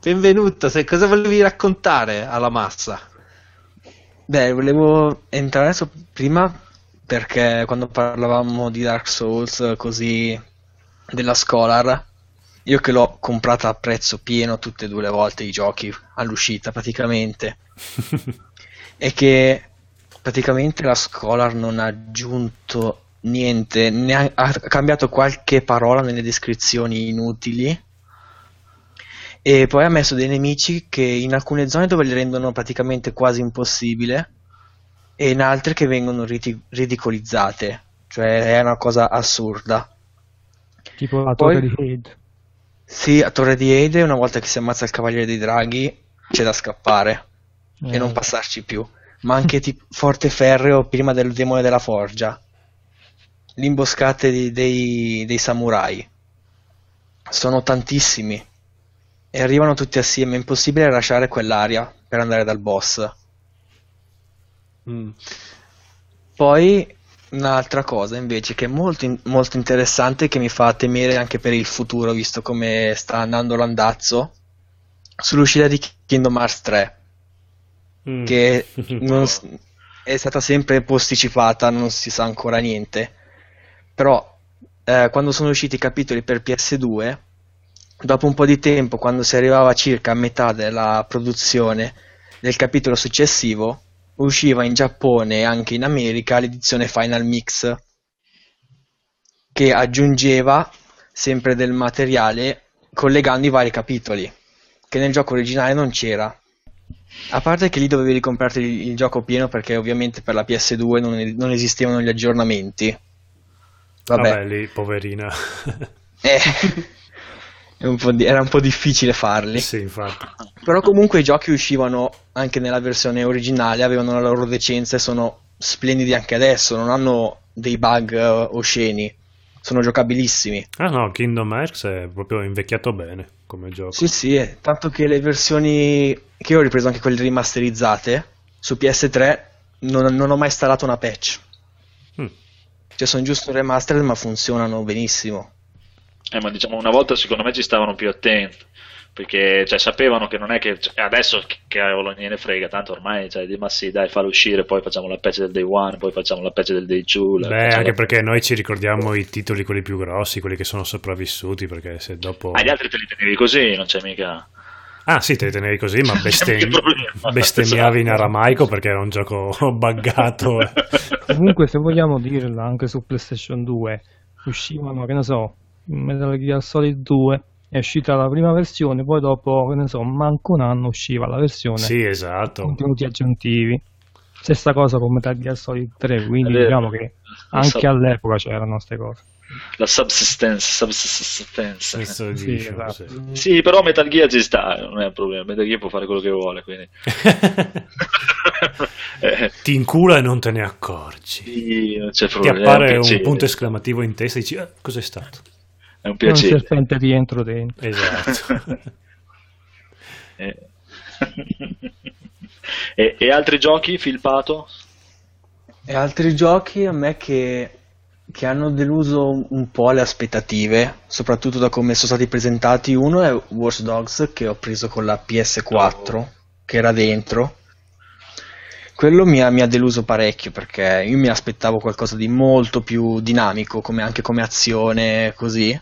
Benvenuto. Cosa volevi raccontare alla massa? Beh, volevo entrare prima perché quando parlavamo di Dark Souls così... della Scholar, io che l'ho comprata a prezzo pieno tutte e 2 le volte i giochi all'uscita praticamente, e che praticamente la Scholar non ha aggiunto niente, ne ha cambiato qualche parola nelle descrizioni inutili, e poi ha messo dei nemici che in alcune zone dove li rendono praticamente quasi impossibile e in altre che vengono ridicolizzate, cioè è una cosa assurda, tipo la torre di Hade. Sì, a torre di Hade, una volta che si ammazza il cavaliere dei draghi c'è da scappare e non passarci più, ma anche tipo Forteferro prima del demone della forgia, l'imboscate dei samurai, sono tantissimi e arrivano tutti assieme, è impossibile lasciare quell'area per andare dal boss. Poi un'altra cosa invece che è molto interessante, che mi fa temere anche per il futuro visto come sta andando l'andazzo, sull'uscita di Kingdom Hearts 3 che è stata sempre posticipata, non si sa ancora niente, però quando sono usciti i capitoli per PS2, dopo un po' di tempo, quando si arrivava circa a metà della produzione del capitolo successivo, usciva in Giappone e anche in America l'edizione Final Mix, che aggiungeva sempre del materiale collegando i vari capitoli, che nel gioco originale non c'era. A parte che lì dovevi ricomprarti il gioco pieno, perché ovviamente per la PS2 non esistevano gli aggiornamenti. Vabbè lì, poverina. Era un po' difficile farli. Sì, infatti. Però comunque i giochi uscivano anche nella versione originale, avevano la loro decenza e sono splendidi anche adesso, non hanno dei bug osceni, sono giocabilissimi. Ah no, Kingdom Hearts è proprio invecchiato bene come gioco. Sì, tanto che le versioni che io ho ripreso, anche quelle rimasterizzate su PS3, non ho mai installato una patch. Cioè sono giusto remastered, ma funzionano benissimo. Ma diciamo, una volta secondo me ci stavano più attenti, perché cioè, sapevano che non è che adesso che non gliene frega tanto ormai, cioè, ma sì dai, fallo uscire, poi facciamo la patch del day one, poi facciamo la patch del day two. Perché noi ci ricordiamo i titoli, quelli più grossi, quelli che sono sopravvissuti, perché se dopo... gli altri te li tenevi così, non c'è mica... Ah sì, te li tenevi così, ma bestemmiavi in aramaico perché era un gioco buggato. Comunque, se vogliamo dirla, anche su PlayStation 2 uscivano, che ne so, Metal Gear Solid 2 è uscita la prima versione, poi dopo, che ne so, manco un anno usciva la versione. Sì, esatto. Contenuti aggiuntivi. Stessa cosa con Metal Gear Solid 3, quindi diciamo che anche all'epoca c'erano queste cose. La subsistenza. Sì, esatto. Sì, però Metal Gear ci sta, non è un problema. Metal Gear può fare quello che vuole, quindi ti incula e non te ne accorgi. Sì, non c'è problema. Ti appare un punto esclamativo in testa e dici cos'è stato? È un piacere. Un serpente rientro dentro. Esatto. E altri giochi, Filpato? E altri giochi a me che hanno deluso un po' le aspettative, soprattutto da come sono stati presentati. Uno è Watch Dogs, che ho preso con la PS4 che era dentro. Quello mi ha deluso parecchio, perché io mi aspettavo qualcosa di molto più dinamico, anche come azione, così.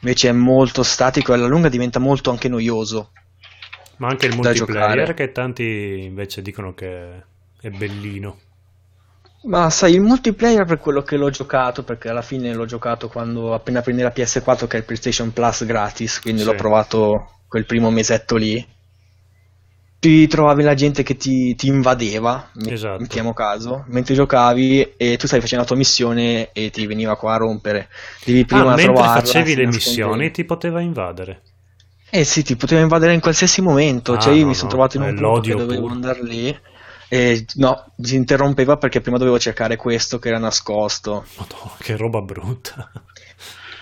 Invece è molto statico e alla lunga diventa molto anche noioso. Ma anche il multiplayer giocare, che tanti invece dicono che è bellino. Ma sai, il multiplayer, per quello che l'ho giocato, perché alla fine l'ho giocato quando appena prendi la PS4, che è il PlayStation Plus gratis, quindi l'ho provato quel primo mesetto lì, ti trovavi la gente che ti invadeva, mettiamo caso, mentre giocavi e tu stavi facendo la tua missione e ti veniva qua a rompere, devi prima trovarla. Mentre facevi le missioni ti poteva invadere? Sì, ti poteva invadere in qualsiasi momento, mi sono trovato in un punto che dovevo andare lì. No, si interrompeva perché prima dovevo cercare questo che era nascosto. Madonna, che roba brutta.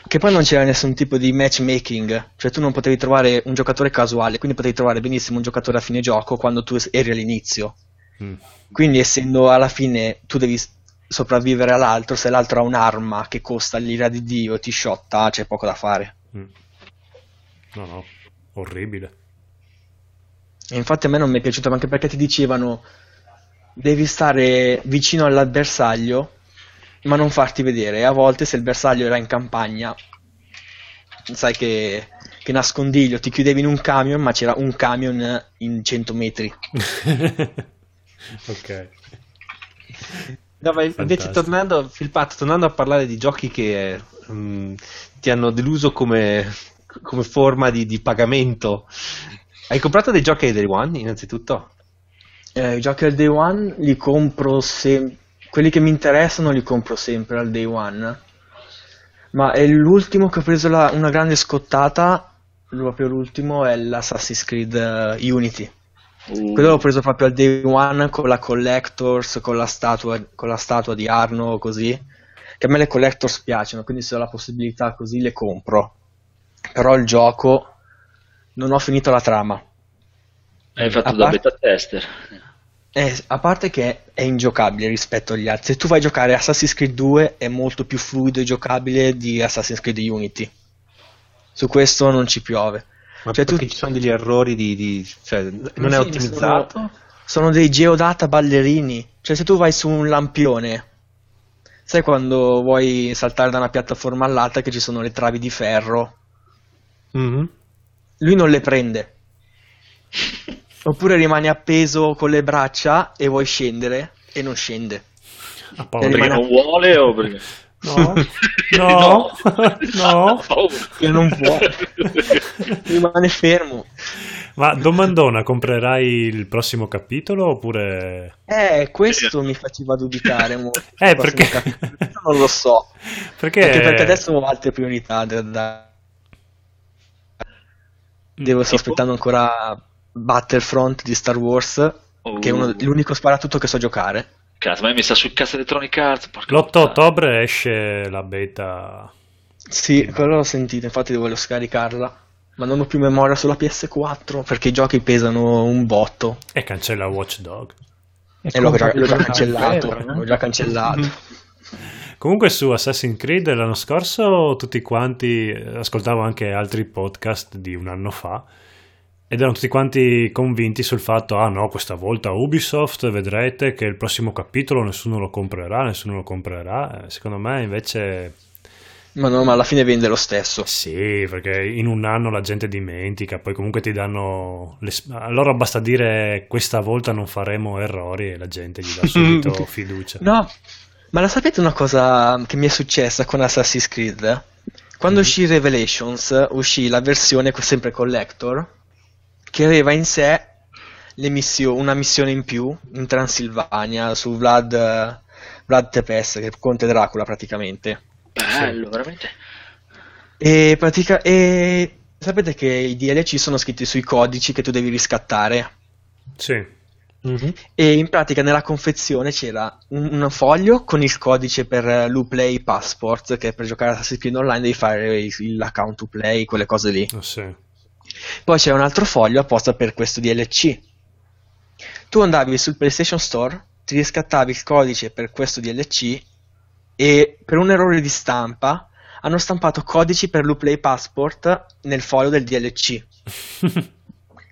Che poi non c'era nessun tipo di matchmaking, cioè tu non potevi trovare un giocatore casuale, quindi potevi trovare benissimo un giocatore a fine gioco quando tu eri all'inizio. Quindi essendo alla fine tu devi sopravvivere all'altro, se l'altro ha un'arma che costa l'ira di Dio e ti sciotta, c'è poco da fare. No, orribile. E infatti a me non mi è piaciuto, anche perché ti dicevano devi stare vicino all'avversario ma non farti vedere, e a volte se il bersaglio era in campagna, sai che nascondiglio, ti chiudevi in un camion ma c'era un camion in 100 metri. Ok. No, ma invece tornando, Filpato, tornando a parlare di giochi che ti hanno deluso come forma di pagamento, hai comprato dei giochi al Day One innanzitutto? I giochi al Day One li compro sempre, quelli che mi interessano li compro sempre al Day One, ma è l'ultimo che ho preso una grande scottata, proprio l'ultimo è l'Assassin's Creed Unity. Quello l'ho preso proprio al Day One con la Collectors, con la statua di Arno, così, che a me le Collectors piacciono, quindi se ho la possibilità così le compro, però il gioco non ho finito la trama. Hai fatto da beta tester. A parte che è ingiocabile rispetto agli altri. Se tu vai a giocare Assassin's Creed 2 è molto più fluido e giocabile di Assassin's Creed Unity, su questo non ci piove. Ma cioè, perché ci sono degli errori cioè, non è ottimizzato? Sono dei geodata ballerini. Cioè, se tu vai su un lampione, sai quando vuoi saltare da una piattaforma all'altra che ci sono le travi di ferro? Mm-hmm. Lui non le prende. Oppure rimani appeso con le braccia e vuoi scendere e non scende. Perché non vuole o perché... No, che non può, rimane fermo. Ma domandona, comprerai il prossimo capitolo oppure... questo mi faceva dubitare molto. Perché? Non lo so. Perché adesso ho altre priorità da... Sto aspettando ancora Battlefront di Star Wars, che è l'unico sparatutto che so giocare. Cazzo, ma mi sta sul cazzo Electronic Arts. L'8 ottobre esce la beta. Sì, quello l'ho sentito, infatti devo scaricarla, ma non ho più memoria sulla PS4 perché i giochi pesano un botto. E cancella Watch Dogs. E l'ho già cancellato. Comunque su Assassin's Creed l'anno scorso tutti quanti, ascoltavo anche altri podcast di un anno fa, ed erano tutti quanti convinti sul fatto, questa volta Ubisoft, vedrete che il prossimo capitolo nessuno lo comprerà. Secondo me invece... ma alla fine vende lo stesso. Sì, perché in un anno la gente dimentica, poi comunque ti danno... Allora basta dire questa volta non faremo errori e la gente gli dà subito fiducia. No, ma la sapete una cosa che mi è successa con Assassin's Creed? Quando uscì Revelations, uscì la versione sempre Collector, che aveva in sé una missione in più in Transilvania su Vlad Tepes, che è Conte Dracula praticamente. Bello, veramente. E sapete che i DLC sono scritti sui codici che tu devi riscattare? Sì. Mm-hmm. E in pratica nella confezione c'era un foglio con il codice per l'Uplay Passport, che per giocare a Assassin's Creed Online devi fare l'account Uplay, quelle cose lì. Oh, sì. Poi c'era un altro foglio apposta per questo DLC. Tu andavi sul PlayStation Store, ti riscattavi il codice per questo DLC e per un errore di stampa hanno stampato codici per l'Uplay Passport nel foglio del DLC.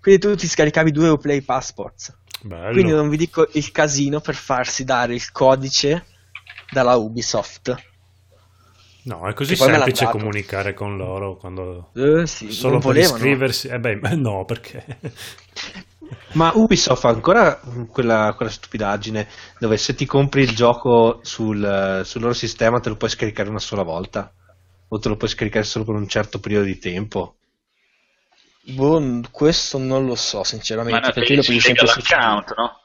Quindi tu ti scaricavi 2 Uplay Passports. Bello. Quindi non vi dico il casino per farsi dare il codice dalla Ubisoft. No, è così semplice comunicare con loro quando sì, solo per iscriversi. No, perché? Ma Ubisoft fa ancora quella stupidaggine dove se ti compri il gioco sul loro sistema te lo puoi scaricare una sola volta o te lo puoi scaricare solo per un certo periodo di tempo. Boh, questo non lo so sinceramente. Ma perché ci lega l'account, no?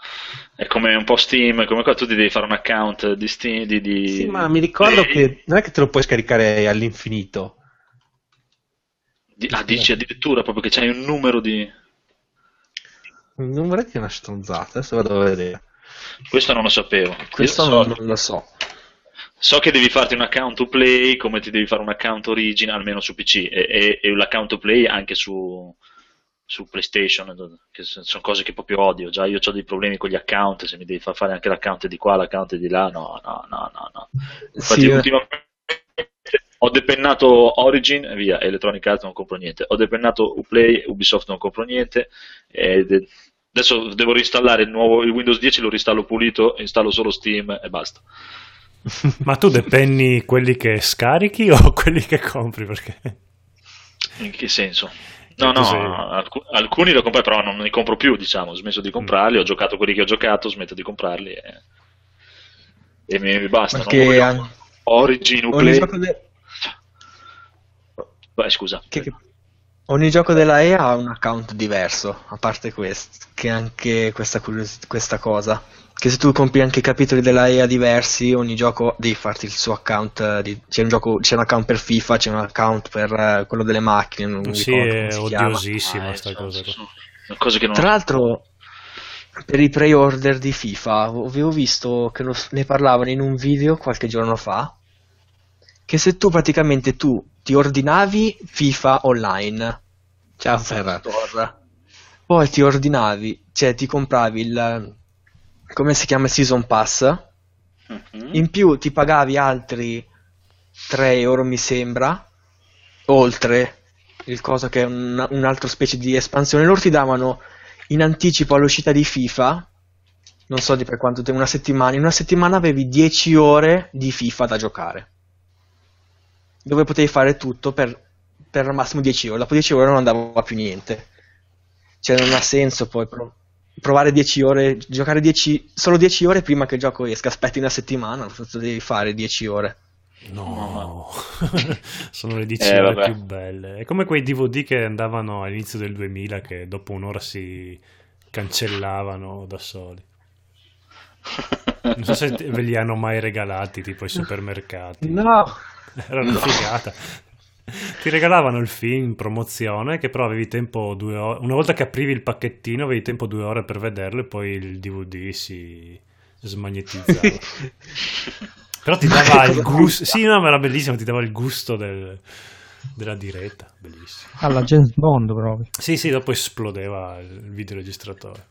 È come un po' Steam, come qua tu ti devi fare un account di Steam Sì, ma mi ricordo che non è che te lo puoi scaricare all'infinito. Dici addirittura proprio che c'hai un numero di... Non vorrei che è una stronzata, adesso vado a vedere. Questo non lo sapevo. Non lo so. So che devi farti un account to play, come ti devi fare un account Origin, almeno su PC, e l'account to play anche su PlayStation, che sono cose che proprio odio. Già io ho dei problemi con gli account, se mi devi far fare anche l'account di qua, l'account di là, no. Infatti sì, ultimamente ho depennato Origin, via, Electronic Arts non compro niente, ho depennato Uplay, Ubisoft non compro niente, adesso devo reinstallare il Windows 10, lo reinstallo pulito, installo solo Steam e basta. Ma tu depenni quelli che scarichi o quelli che compri? Perché? In che senso? Alcuni li ho comprati, però non li compro più, diciamo, ho smesso di comprarli, ho giocato quelli che ho giocato, smetto di comprarli. e mi basta. Perché Origin, Uplay. Beh, scusa. Che ogni gioco della EA ha un account diverso, a parte questo, che anche questa cosa, che se tu compri anche capitoli della EA diversi, ogni gioco devi farti il suo account, c'è un account per FIFA, c'è un account per quello delle macchine, non sì, ricordo, è odiosissima sta cosa. Una cosa che non... Tra l'altro, per i pre-order di FIFA, avevo visto che ne parlavano in un video qualche giorno fa, che se tu praticamente ti ordinavi FIFA online, ciao Ferrari, poi ti ordinavi, cioè ti compravi il, come si chiama, il Season Pass, in più ti pagavi altri 3 euro mi sembra, oltre il coso che è un'altra specie di espansione. Loro ti davano in anticipo all'uscita di FIFA, non so di per quanto tempo, in una settimana avevi 10 ore di FIFA da giocare, dove potevi fare tutto per al massimo 10 ore. Dopo 10 ore non andava più niente, cioè non ha senso poi provare 10 ore, giocare solo 10 ore prima che il gioco esca, aspetti una settimana, devi fare 10 ore. No, sono le 10 ore vabbè, più belle. È come quei DVD che andavano all'inizio del 2000 che dopo un'ora si cancellavano da soli. Non so se ve li hanno mai regalati, tipo ai supermercati. No, era una figata. Ti regalavano il film in promozione, che però avevi tempo 2 ore. Una volta che aprivi il pacchettino avevi tempo 2 ore per vederlo, e poi il DVD si smagnetizzava. Però ti dava il gusto. Sì, no, ma era bellissimo, ti dava il gusto della diretta. Bellissimo. Alla James Bond proprio. Sì, dopo esplodeva il videoregistratore.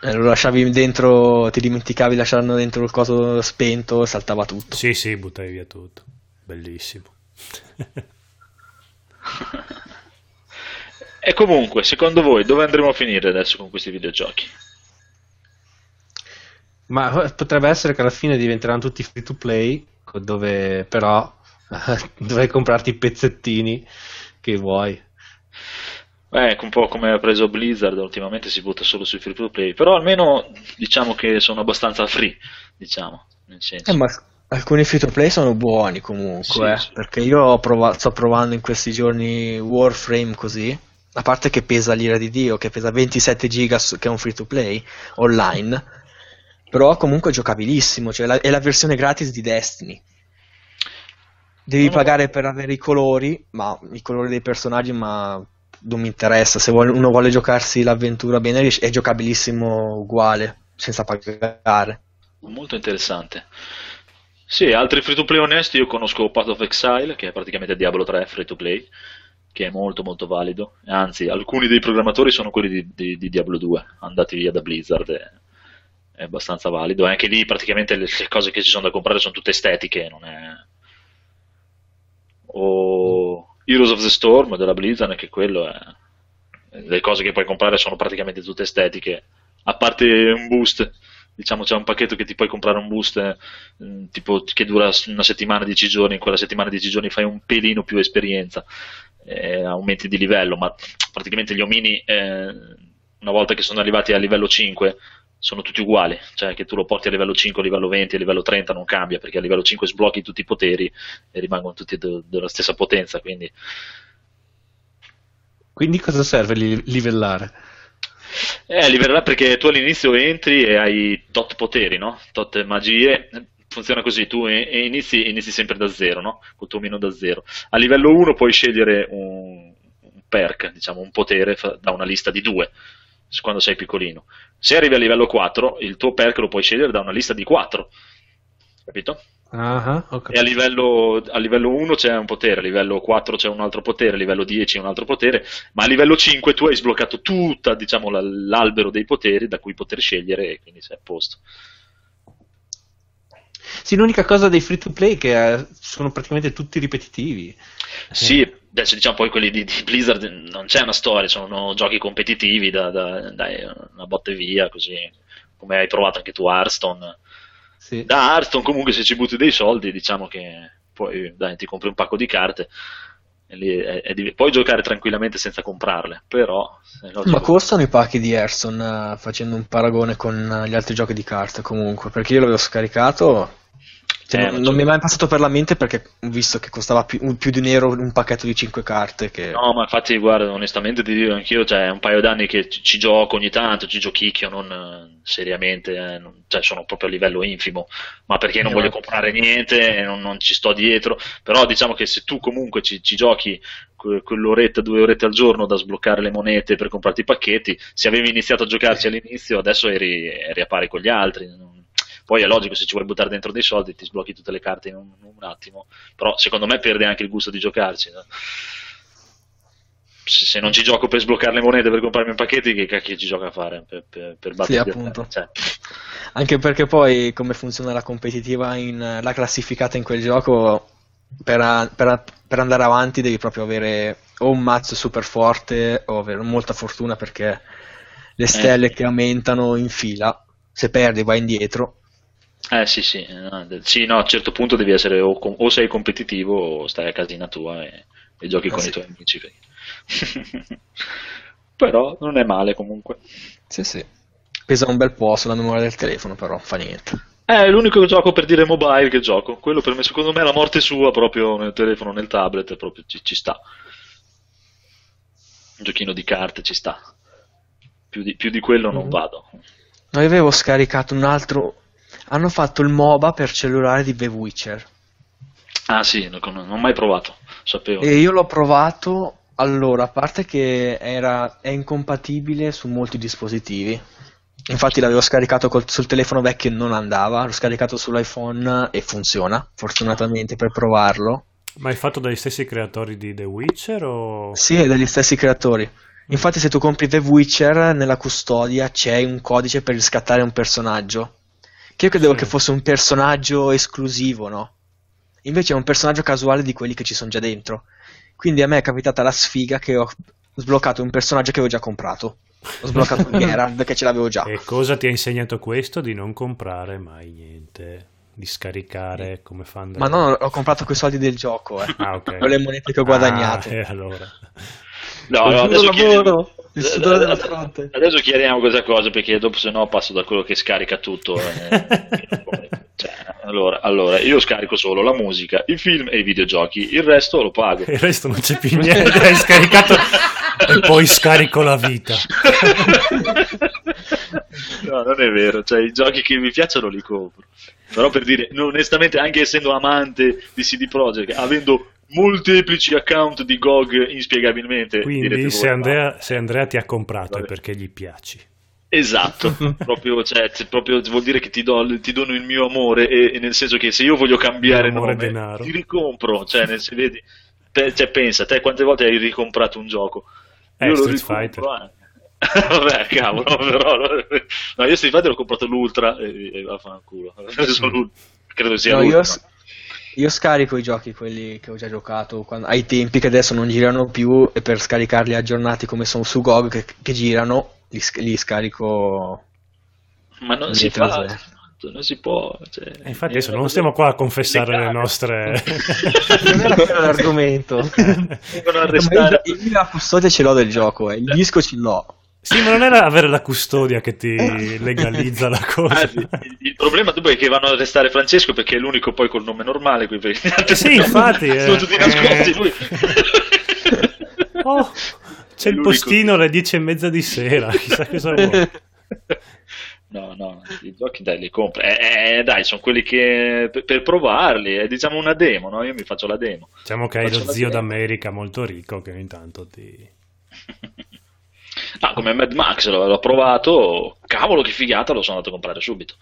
Lo lasciavi dentro, ti dimenticavi di lasciarlo dentro il coso spento, saltava tutto. Sì, buttavi via tutto. Bellissimo. E comunque, secondo voi dove andremo a finire adesso con questi videogiochi? Ma potrebbe essere che alla fine diventeranno tutti free to play, dove però dovrai comprarti i pezzettini che vuoi. Ecco, un po' come ha preso Blizzard ultimamente, si butta solo sui free to play, però almeno diciamo che sono abbastanza free, diciamo, nel senso. Ma alcuni free to play sono buoni comunque, sì. Perché io sto provando in questi giorni Warframe, così, a parte che pesa l'ira di Dio, che pesa 27 giga, che è un free to play online, però comunque è giocabilissimo, cioè è la versione gratis di Destiny. Devi pagare per avere i colori dei personaggi, ma non mi interessa. Se uno vuole giocarsi l'avventura bene, è giocabilissimo uguale, senza pagare. Molto interessante. Sì, altri free to play onesti, io conosco Path of Exile, che è praticamente Diablo 3 free to play, che è molto molto valido. Anzi, alcuni dei programmatori sono quelli di Diablo 2, andati via da Blizzard, è abbastanza valido. Anche lì praticamente le cose che ci sono da comprare sono tutte estetiche, non è... o Heroes of the Storm della Blizzard, anche quello è... le cose che puoi comprare sono praticamente tutte estetiche, a parte un boost, diciamo, c'è un pacchetto che ti puoi comprare, un boost tipo che dura una settimana, 10 giorni, in quella settimana 10 giorni fai un pelino più esperienza, aumenti di livello, ma praticamente gli omini una volta che sono arrivati a livello 5 sono tutti uguali, cioè che tu lo porti a livello 5, a livello 20, a livello 30 non cambia, perché a livello 5 sblocchi tutti i poteri e rimangono tutti della stessa potenza, quindi cosa serve livellare? Livellare perché tu all'inizio entri e hai tot poteri, no? Tot magie, funziona così, tu inizi sempre da zero, no? Col tuo meno da zero. A livello 1 puoi scegliere un perk, diciamo un potere da una lista di 2, quando sei piccolino. Se arrivi a livello 4 il tuo perk lo puoi scegliere da una lista di 4, capito? Okay. E a livello 1 c'è un potere, a livello 4 c'è un altro potere, a livello 10 un altro potere, ma a livello 5 tu hai sbloccato tutta, diciamo, l'albero dei poteri da cui poter scegliere, e quindi sei a posto. Sì, l'unica cosa dei free to play che sono praticamente tutti ripetitivi. Sì, adesso diciamo poi quelli di Blizzard non c'è una storia, sono giochi competitivi da una botte via, così come hai provato anche tu Hearthstone. Sì. Da Hearthstone comunque se ci butti dei soldi, diciamo che poi ti compri un pacco di carte e lì puoi giocare tranquillamente senza comprarle, però... Ma costano i pacchi di Hearthstone, facendo un paragone con gli altri giochi di carte comunque, perché io l'avevo scaricato... Cioè, non mi è mai passato per la mente, perché ho visto che costava più di nero un pacchetto di 5 carte. Che... No, ma infatti, guarda, onestamente ti dico anch'io, cioè, è un paio d'anni che ci gioco ogni tanto, ci giochicchio, non seriamente, non, cioè, sono proprio a livello infimo, ma perché non voglio comprare niente, non ci sto dietro. Però diciamo che se tu comunque ci giochi quell'oretta, 2 orette al giorno da sbloccare le monete per comprarti i pacchetti, se avevi iniziato a giocarci all'inizio, adesso eri a pari con gli altri. Poi è logico, se ci vuoi buttare dentro dei soldi ti sblocchi tutte le carte in un attimo, però secondo me perde anche il gusto di giocarci, no? Se non ci gioco per sbloccare le monete per comprarmi i pacchetti, che cacchio ci gioca a fare per battere, appunto, cioè. Anche perché poi come funziona la competitiva, la classificata in quel gioco, per andare avanti devi proprio avere o un mazzo super forte o avere molta fortuna, perché le stelle che aumentano in fila, se perdi vai indietro. Sì, no, a un certo punto devi essere o sei competitivo o stai a casina tua e giochi con i tuoi amici. Però non è male comunque. Sì. Pesa un bel po' sulla memoria del telefono, però fa niente. È l'unico gioco, per dire, mobile che gioco. Quello per me, secondo me, è la morte sua proprio nel telefono, nel tablet, proprio ci sta. Un giochino di carte ci sta. Più di quello non vado. Avevo scaricato un altro. Hanno fatto il MOBA per cellulare di The Witcher. Ah sì, non ho mai provato, sapevo. E io l'ho provato, allora, a parte che è incompatibile su molti dispositivi. Infatti l'avevo scaricato sul telefono vecchio e non andava, l'ho scaricato sull'iPhone e funziona, fortunatamente, per provarlo. Ma è fatto dagli stessi creatori di The Witcher o...? Sì, è dagli stessi creatori. Infatti se tu compri The Witcher, nella custodia c'è un codice per riscattare un personaggio. Che io credevo che fosse un personaggio esclusivo, no? Invece è un personaggio casuale di quelli che ci sono già dentro. Quindi a me è capitata la sfiga che ho sbloccato un personaggio che avevo già comprato. Ho sbloccato Geralt che ce l'avevo già. E cosa ti ha insegnato questo? Di non comprare mai niente, di scaricare come fan. Ma no, ho comprato quei soldi del gioco, Con le monete che ho guadagnato. Allora... No, adesso chiariamo questa cosa, perché dopo se no passo da quello che scarica tutto. Allora, io scarico solo la musica, i film e i videogiochi, il resto lo pago. Il resto non c'è più niente, hai scaricato e poi scarico la vita. No, non è vero, cioè i giochi che mi piacciono li compro. Però per dire, onestamente, anche essendo amante di CD Projekt, avendo molteplici account di GOG inspiegabilmente. Quindi se Andrea ti ha comprato è perché gli piaci. Esatto, proprio vuol dire che ti dono il mio amore, e nel senso che se io voglio cambiare nome ti ricompro, cioè, pensa, te quante volte hai ricomprato un gioco? Io Street Fighter. Vabbè, cavolo, però... No, io Street Fighter l'ho comprato l'Ultra e vaffanculo. Credo sia l'Ultra. Io scarico i giochi, quelli che ho già giocato, ai tempi che adesso non girano più, e per scaricarli aggiornati come sono su GOG che girano, li scarico. Ma non si fa, non si può. Cioè, infatti adesso non stiamo qua a confessare le nostre... Non era quello l'argomento. Io la custodia ce l'ho del gioco, il disco ce l'ho. Sì, ma non era avere la custodia che ti legalizza la cosa. Il problema dopo è che vanno ad arrestare Francesco, perché è l'unico poi col nome normale qui. Sì, infatti. Sono tutti nascosti, lui. Oh, c'è il postino alle 10:30 di sera, chissà cosa vuole. No, i giochi dai li compri. Dai, sono quelli che per provarli, è diciamo una demo, no? Io mi faccio la demo. Diciamo che hai lo zio d'America molto ricco che ogni tanto ti... come Mad Max l'ho provato, cavolo che figata, lo sono andato a comprare subito.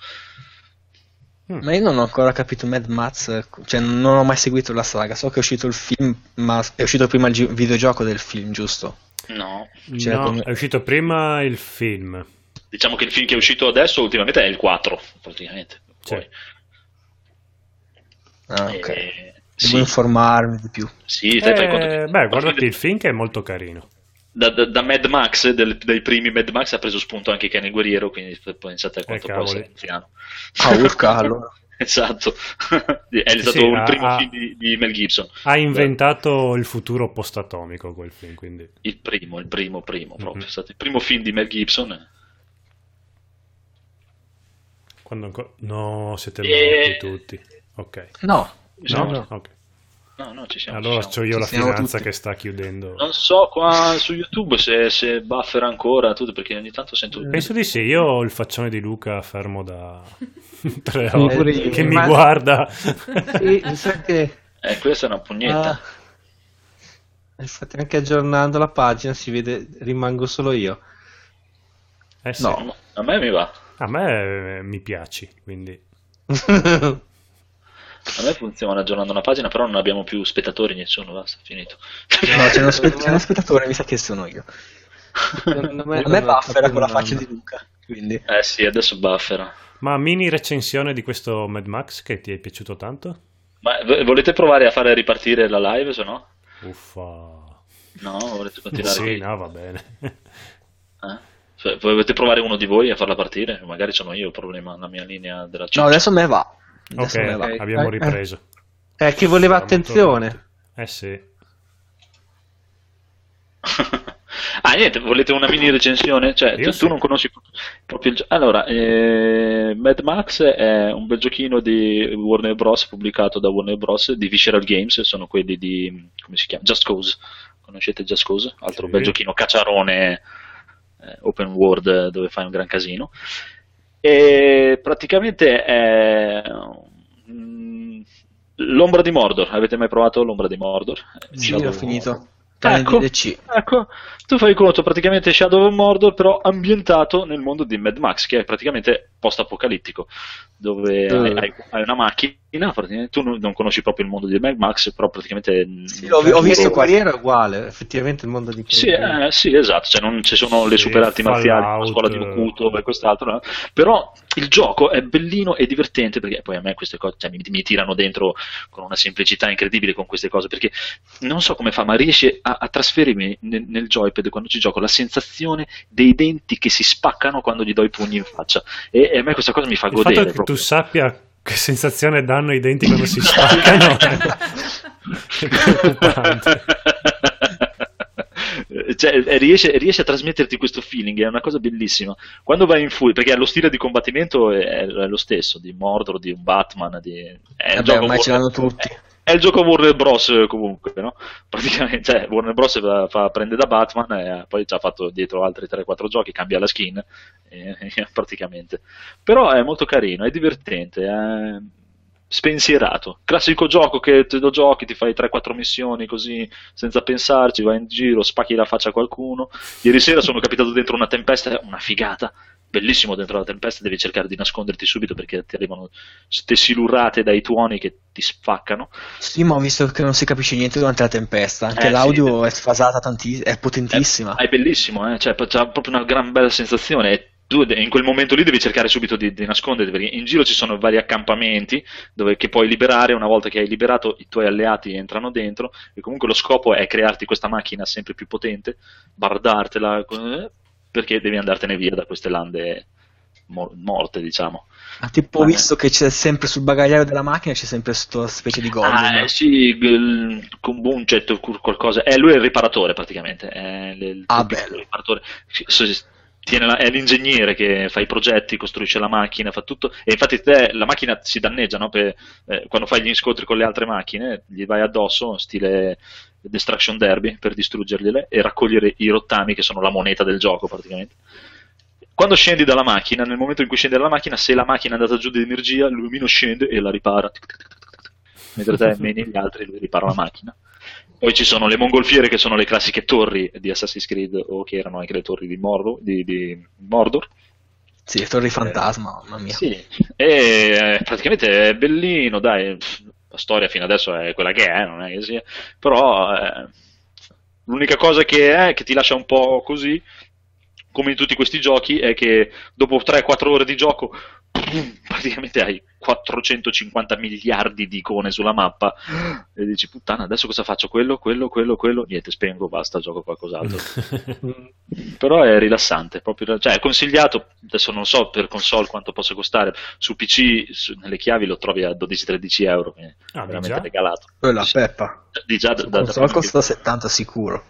Ma io non ho ancora capito Mad Max, cioè non ho mai seguito la saga. So che è uscito il film, ma è uscito prima il videogioco del film, giusto? No, è uscito prima il film. Diciamo che il film che è uscito adesso ultimamente è il 4, praticamente. Poi. Devo informarmi di più. Sì, fai conto che... Beh, guardati il film che è molto carino. Da Mad Max, dai primi Mad Max ha preso spunto anche Cane Guerriero, quindi pensate a quanto può essere anziano. Urca, allora. Esatto. È stato il primo film di Mel Gibson. Ha inventato il futuro post-atomico quel film, quindi. Il primo proprio. È stato il primo film di Mel Gibson. Quando siete morti tutti. Ok. No. Okay. No, ci siamo. Allora c'ho io la finanza che sta chiudendo. Non so qua su YouTube se buffer ancora tutto, perché ogni tanto sento. Penso di sì. Io ho il faccione di Luca fermo da 3 ore che mi guarda. Questa è una pugnetta. State anche aggiornando la pagina, si vede rimango solo io. Sì. No, a me mi va. A me mi piaci, quindi. A me funziona aggiornando una pagina, però non abbiamo più spettatori, nessuno, basta, finito. No, c'è uno spettatore, mi sa che sono io. A me buffera con la faccia di Luca, quindi. Sì, adesso buffera. Ma mini recensione di questo Mad Max che ti è piaciuto tanto? Ma volete provare a fare ripartire la live, se no? Uffa. No, volete continuare? Sì, no, va bene. Cioè, volete provare uno di voi a farla partire? Magari sono io il problema, la mia linea della chat. No, adesso me va. Ok, abbiamo ripreso. Chi voleva attenzione. Sì. Niente, volete una mini recensione? Cioè, tu non conosci proprio il gioco. Allora, Mad Max è un bel giochino di Warner Bros, pubblicato da Warner Bros, di Visceral Games, sono quelli di, come si chiama? Just Cause. Conoscete Just Cause? Altro bel giochino cacciarone, open world, dove fai un gran casino. E praticamente è l'ombra di Mordor. Avete mai provato l'ombra di Mordor? Sì, l'ho finito. Ecco, tu fai conto, praticamente Shadow of Mordor, però ambientato nel mondo di Mad Max, che è praticamente post-apocalittico, dove hai una macchina, tu non conosci proprio il mondo di Mad Max, però praticamente... Sì, ho visto qua, era uguale, effettivamente il mondo di... Sì, esatto, cioè non ci sono le super arti marziali, la scuola di Hokuto e quest'altro, però il gioco è bellino e divertente, perché poi a me queste cose, cioè, mi tirano dentro con una semplicità incredibile con queste cose, perché non so come fa, ma riesce a trasferirmi nel joypad quando ci gioco la sensazione dei denti che si spaccano quando gli do i pugni in faccia, e a me questa cosa mi fa godere. Il fatto è che proprio tu sappia che sensazione danno i denti quando si spaccano è preoccupante. Cioè, riesce a trasmetterti questo feeling, è una cosa bellissima. Quando vai in furia, perché lo stile di combattimento è lo stesso di Mordor, di un Batman, ormai ce l'hanno tutti. È il gioco Warner Bros, comunque, no? Praticamente, cioè, Warner Bros prende da Batman e poi ci ha fatto dietro altri 3-4 giochi, cambia la skin, praticamente. Però è molto carino, è divertente, è spensierato. Classico gioco che te lo giochi, ti fai 3-4 missioni così, senza pensarci, vai in giro, spacchi la faccia a qualcuno. Ieri sera sono capitato dentro una tempesta, una figata. Bellissimo dentro la tempesta, devi cercare di nasconderti subito perché ti arrivano ste silurate dai tuoni che ti spaccano. Sì, ma ho visto che non si capisce niente durante la tempesta, anche l'audio è sfasata tantissimo, è potentissima. È bellissimo, cioè c'ha proprio una gran bella sensazione. Tu in quel momento lì devi cercare subito di nasconderti, perché in giro ci sono vari accampamenti che puoi liberare. Una volta che hai liberato, i tuoi alleati entrano dentro, e comunque lo scopo è crearti questa macchina sempre più potente, bardartela, perché devi andartene via da queste lande morte, diciamo. Ma tipo ho visto che c'è sempre sul bagagliaio della macchina, c'è sempre questa specie di Gordon. Sì, con Buncet, qualcosa. Lui è il riparatore, praticamente. Bello. Riparatore. È l'ingegnere che fa i progetti, costruisce la macchina, fa tutto. E infatti la macchina si danneggia, no? Quando fai gli scontri con le altre macchine, gli vai addosso, stile Destruction Derby, per distruggergliele e raccogliere i rottami, che sono la moneta del gioco praticamente. Quando scendi dalla macchina, nel momento in cui scendi dalla macchina, se la macchina è andata giù di energia, il lumino scende e la ripara, mentre te meni gli altri, lui ripara la macchina. Poi ci sono le mongolfiere, che sono le classiche torri di Assassin's Creed, o che erano anche le torri di Mordor. Sì, le torri fantasma, mamma mia. Sì, e praticamente è bellino, dai. La storia fino adesso è quella che è, non è che sia. Però l'unica cosa che è che ti lascia un po' così, come in tutti questi giochi, è che dopo 3-4 ore di gioco praticamente hai 450 miliardi di icone sulla mappa e dici puttana, adesso cosa faccio? Quello, niente, spengo, basta, gioco qualcos'altro. Però è rilassante proprio, cioè è consigliato. Adesso non so per console quanto possa costare, su PC nelle chiavi lo trovi a 12-13 euro, quindi veramente regalato. Quella peppa di già da console costa 70 sicuro,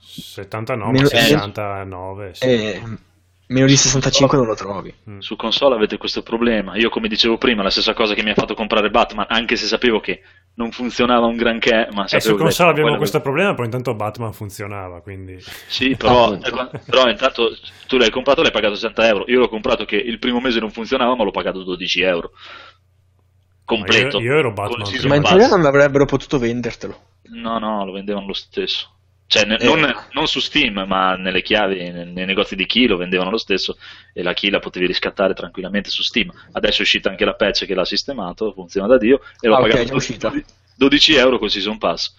79, 69 sì. meno di 65 non lo trovi. Su console avete questo problema. Io, come dicevo prima, la stessa cosa che mi ha fatto comprare Batman, anche se sapevo che non funzionava un granché, ma su console abbiamo questo problema, però intanto Batman funzionava, quindi sì, però intanto tu l'hai comprato, l'hai pagato 60 euro. Io l'ho comprato che il primo mese non funzionava, ma l'ho pagato 12 euro. Completo. Io ero Batman, ma in teoria non avrebbero potuto vendertelo. No, lo vendevano lo stesso. Cioè, non su Steam, ma nelle chiavi, nei negozi di Key lo vendevano lo stesso, e la Key la potevi riscattare tranquillamente su Steam. Adesso è uscita anche la patch che l'ha sistemato, funziona da Dio, e l'ho pagato 12 euro col Season Pass.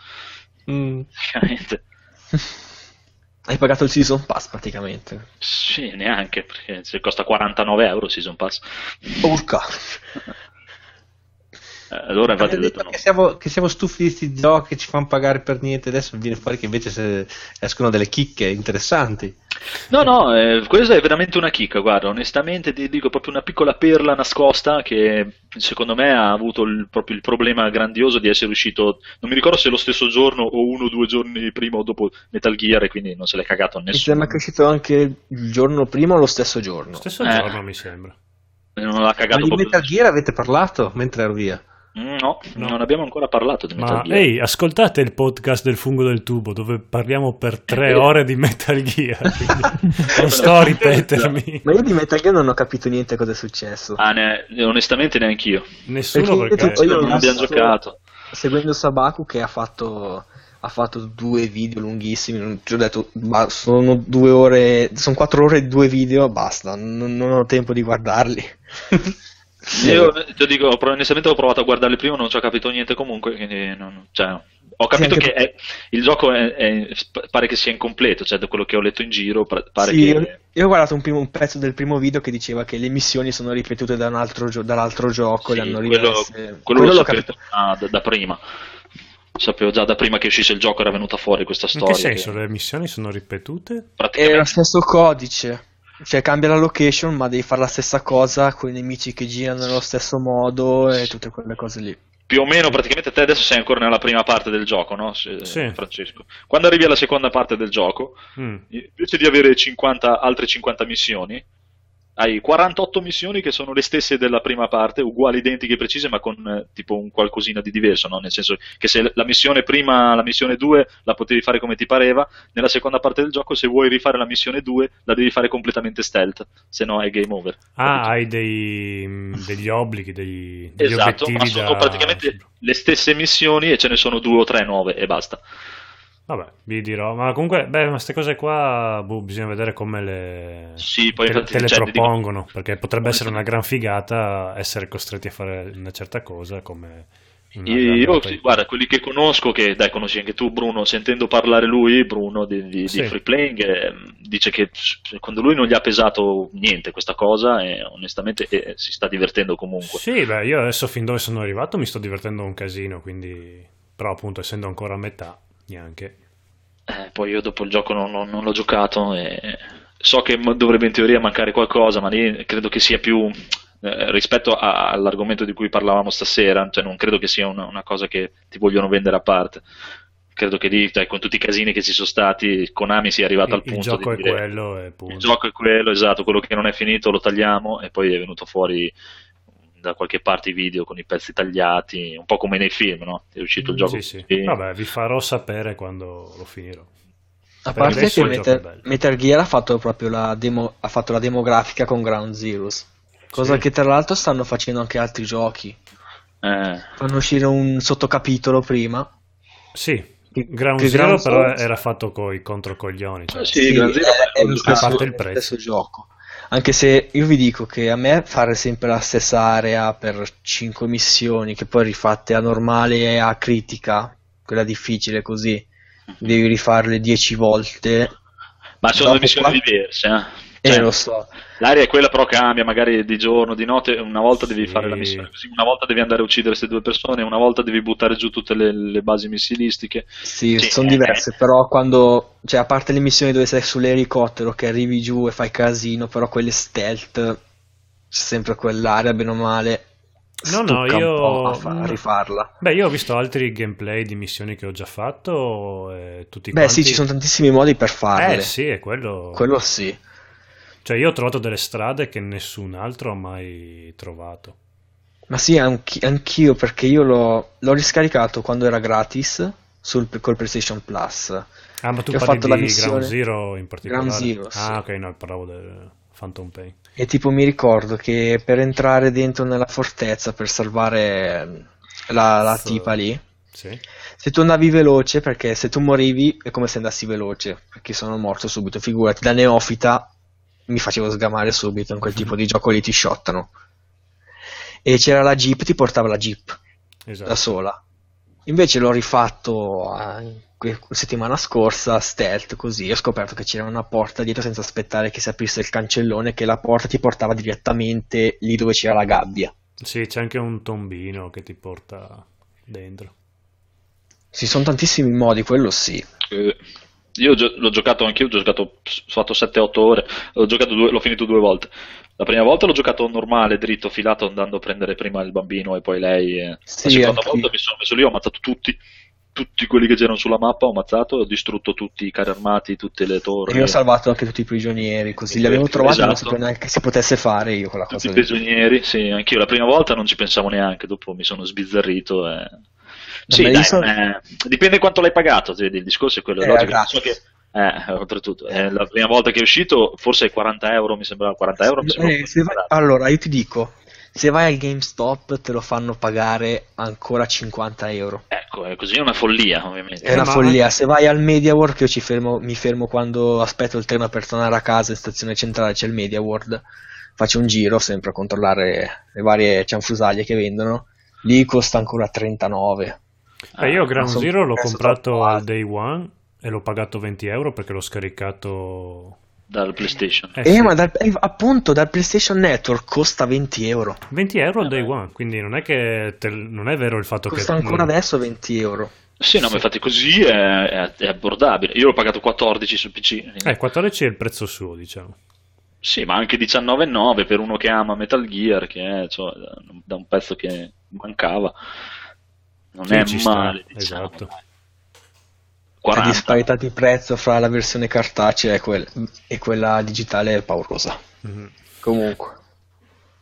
Praticamente. Hai pagato il Season Pass praticamente? Sì, neanche, perché costa 49 euro il Season Pass. Urca! Allora infatti ho detto no. Che siamo stufi di questi giochi che ci fanno pagare per niente. Adesso viene fuori che invece se escono delle chicche interessanti. No, questa è veramente una chicca, guarda, onestamente ti dico, proprio una piccola perla nascosta che secondo me ha avuto proprio il problema grandioso di essere uscito, non mi ricordo se lo stesso giorno o 1 o 2 giorni prima o dopo Metal Gear, e quindi non se l'è cagato a nessuno. Mi sembra che è uscito anche il giorno prima o lo stesso giorno? Lo stesso giorno mi sembra. Non l'ha cagato. Ma di Metal Gear avete parlato mentre ero via? No, non abbiamo ancora parlato di Metal Gear. Ehi, ascoltate il podcast del fungo del tubo dove parliamo per 3 ore di Metal Gear. Non sto a ripetermi. Ma io di Metal Gear non ho capito niente cosa è successo. Onestamente neanch'io. Nessuno, perché io non abbiamo giocato. Seguendo Sabaku che ha fatto 2 video lunghissimi, ti ho detto sono 2 ore, sono 4 ore e 2 video, basta, non ho tempo di guardarli. Io ti dico, onestamente ho provato a guardarli prima, non ci ho capito niente comunque, quindi ho capito che il gioco pare che sia incompleto, cioè da quello che ho letto in giro pare che... Io ho guardato un pezzo del primo video che diceva che le missioni sono ripetute da dall'altro gioco, sì, le hanno rimesse... quello l'ho capito da prima. Sapevo già da prima che uscisse il gioco, era venuta fuori questa storia. In che senso? Che... le missioni sono ripetute? È lo stesso codice, cioè cambia la location ma devi fare la stessa cosa con i nemici che girano nello stesso modo e tutte quelle cose lì. Più o meno praticamente te adesso sei ancora nella prima parte del gioco, no? Sì. Francesco, quando arrivi alla seconda parte del gioco, invece di avere altre 50 missioni, hai 48 missioni che sono le stesse della prima parte, uguali, identiche, precise, ma con tipo un qualcosina di diverso, no? Nel senso che se la missione prima, la missione 2 la potevi fare come ti pareva, nella seconda parte del gioco se vuoi rifare la missione 2 la devi fare completamente stealth, se no è game over. Hai degli obblighi, degli esatto, obiettivi, ma sono praticamente le stesse missioni e ce ne sono 2 o 3 nuove e basta. Vabbè, vi dirò, ma comunque, ma queste cose qua, bisogna vedere come le propongono, perché potrebbe essere una gran figata essere costretti a fare una certa cosa come... Guarda, quelli che conosco, che dai conosci anche tu Bruno, sentendo parlare lui, Bruno di Free Playing, dice che secondo lui non gli ha pesato niente questa cosa e onestamente si sta divertendo comunque. Sì, beh, io adesso fin dove sono arrivato mi sto divertendo un casino, quindi, però appunto essendo ancora a metà... neanche poi io dopo il gioco non l'ho giocato e so che dovrebbe in teoria mancare qualcosa, ma lì credo che sia più rispetto all'argomento di cui parlavamo stasera, cioè non credo che sia una cosa che ti vogliono vendere a parte. Credo che lì, con tutti i casini che ci sono stati, Konami sia arrivato al punto di dire il gioco è quello, esatto, quello che non è finito lo tagliamo, e poi è venuto fuori da qualche parte i video con i pezzi tagliati, un po' come nei film, no? È uscito il gioco. Sì. Vabbè, vi farò sapere quando lo finirò. A parte che Metal Gear ha fatto proprio la demografica con Ground Zeroes, cosa che tra l'altro stanno facendo anche altri giochi. Fanno uscire un sottocapitolo prima. Sì. Ground Zero però era fatto coi controcoglioni. Cioè. Sì, Ground Zero è lo stesso gioco. Anche se io vi dico che a me fare sempre la stessa area per 5 missioni che poi rifatte a normale e a critica, quella difficile così, devi rifarle 10 volte. Ma sono due missioni diverse, Cioè, lo so. L'area è quella, però cambia, magari di giorno, di notte, una volta devi fare la missione così, una volta devi andare a uccidere queste 2 persone, una volta devi buttare giù tutte le basi missilistiche. Sì, sono diverse, però quando, cioè a parte le missioni dove sei sull'elicottero che arrivi giù e fai casino, però quelle stealth, c'è sempre quell'area bene o male. Rifarla. Beh, io ho visto altri gameplay di missioni che ho già fatto, tutti quanti. Sì, ci sono tantissimi modi per farle. Sì, è quello. Quello sì. Cioè io ho trovato delle strade che nessun altro ha mai trovato. Ma sì, anch'io, perché io l'ho riscaricato quando era gratis col PlayStation Plus. Ah, ma tu parli, ho fatto di Ground Zero in particolare? Ground Zero, sì. Ah, ok, no, parlavo del Phantom Pain. E tipo mi ricordo che per entrare dentro nella fortezza, per salvare la tipa lì, sì, se tu andavi veloce, perché se tu morivi è come se andassi veloce, perché sono morto subito, figurati, da neofita mi facevo sgamare subito, in quel tipo di gioco lì ti shottano. E c'era la Jeep, ti portava la Jeep, esatto, da sola. Invece l'ho rifatto settimana scorsa, stealth, così, ho scoperto che c'era una porta dietro senza aspettare che si aprisse il cancellone, che la porta ti portava direttamente lì dove c'era la gabbia. Sì, c'è anche un tombino che ti porta dentro. Ci sono tantissimi modi, quello sì. Io l'ho giocato anch'io, ho fatto 7-8 ore, l'ho finito 2 volte. La prima volta l'ho giocato normale, dritto, filato, andando a prendere prima il bambino e poi lei. Sì, la seconda volta mi sono messo lì, ho ammazzato tutti quelli che c'erano sulla mappa, ho ammazzato, ho distrutto tutti i carri armati, tutte le torri. E io ho salvato anche tutti i prigionieri, così li avevo trovati, esatto. Non sapevo neanche che si potesse fare io quella cosa. Tutti i prigionieri, sì, anch'io la prima volta non ci pensavo neanche, dopo mi sono sbizzarrito e... Sì, dai, dipende quanto l'hai pagato, cioè, il discorso è quello, so che, oltretutto, la prima volta che è uscito forse 40 euro, mi sembrava 40 euro, allora io ti dico, se vai al GameStop te lo fanno pagare ancora 50 euro, ecco, così è una follia, ovviamente è una follia. Se vai al Media World, che io mi fermo quando aspetto il treno per tornare a casa, in stazione centrale c'è il Media World, faccio un giro sempre a controllare le varie cianfrusaglie che vendono lì, costa ancora 39. Io Ground Zero l'ho comprato al day one e l'ho pagato 20 euro perché l'ho scaricato dal PlayStation. Sì. Ma appunto dal PlayStation Network costa 20 euro. 20 euro al day one, quindi non è che non è vero il fatto costa che costa ancora adesso 20 euro. Sì, no, ma infatti così è abbordabile. Io l'ho pagato 14 su PC. 14 è il prezzo suo, diciamo. Sì, ma anche 19,9 per uno che ama Metal Gear, che è, cioè, da un pezzo che mancava. Non sì, è male, diciamo. Esatto. La disparità di prezzo fra la versione cartacea e quella digitale è paurosa. Mm-hmm. Comunque.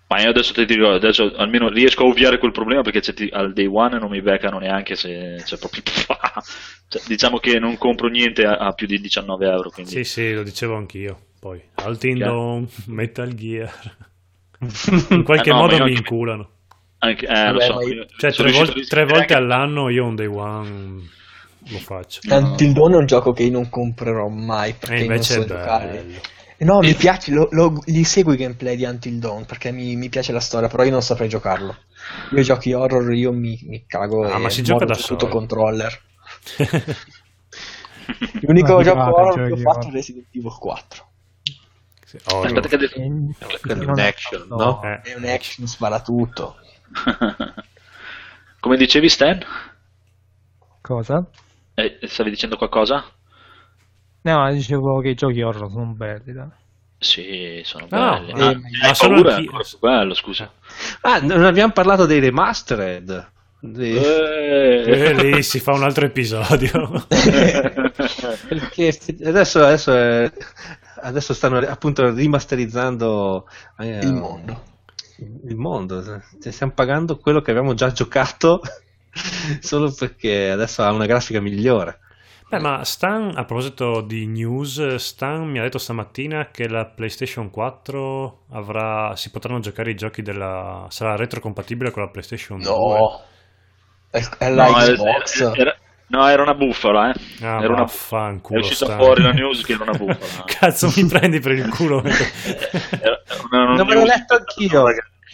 Ma io adesso ti dico, adesso almeno riesco a ovviare quel problema, perché al day one non mi beccano neanche se c'è proprio... cioè, diciamo che non compro niente a più di 19 euro. Quindi... Sì, lo dicevo anch'io. Poi, Altin Dawn, Metal Gear... In qualche modo mi inculano. Anche, lo so. Cioè, 3 volte all'anno io un day one lo faccio. Until Dawn è un gioco che io non comprerò mai, perché invece non so giocare. No, mi piace, li seguo i gameplay di Until Dawn perché mi piace la storia, però io non saprei giocarlo. Io giochi horror, io mi cago. Ma si gioca da solo. Controller. L'unico gioco horror che ho fatto è Resident Evil 4. Aspetta che è un action, no? È un action, spara tutto. Come dicevi, Stan? Cosa? Stavi dicendo qualcosa? No, dicevo che i giochi horror sono belli, dai. Sì, sono belli. Ma paura è bello, scusa. Non abbiamo parlato dei remastered. Lì si fa un altro episodio. Perché adesso stanno appunto rimasterizzando il mondo. Stiamo pagando quello che abbiamo già giocato solo perché adesso ha una grafica migliore. Beh, ma Stan, a proposito di news, Stan mi ha detto stamattina che la PlayStation 4 si potranno giocare i giochi sarà retrocompatibile con la PlayStation 2. È la Xbox. No, era una bufala, era una bufala. È uscita fuori la news che era una bufala. Cazzo, mi prendi per il culo. Non me l'ho letto anch'io.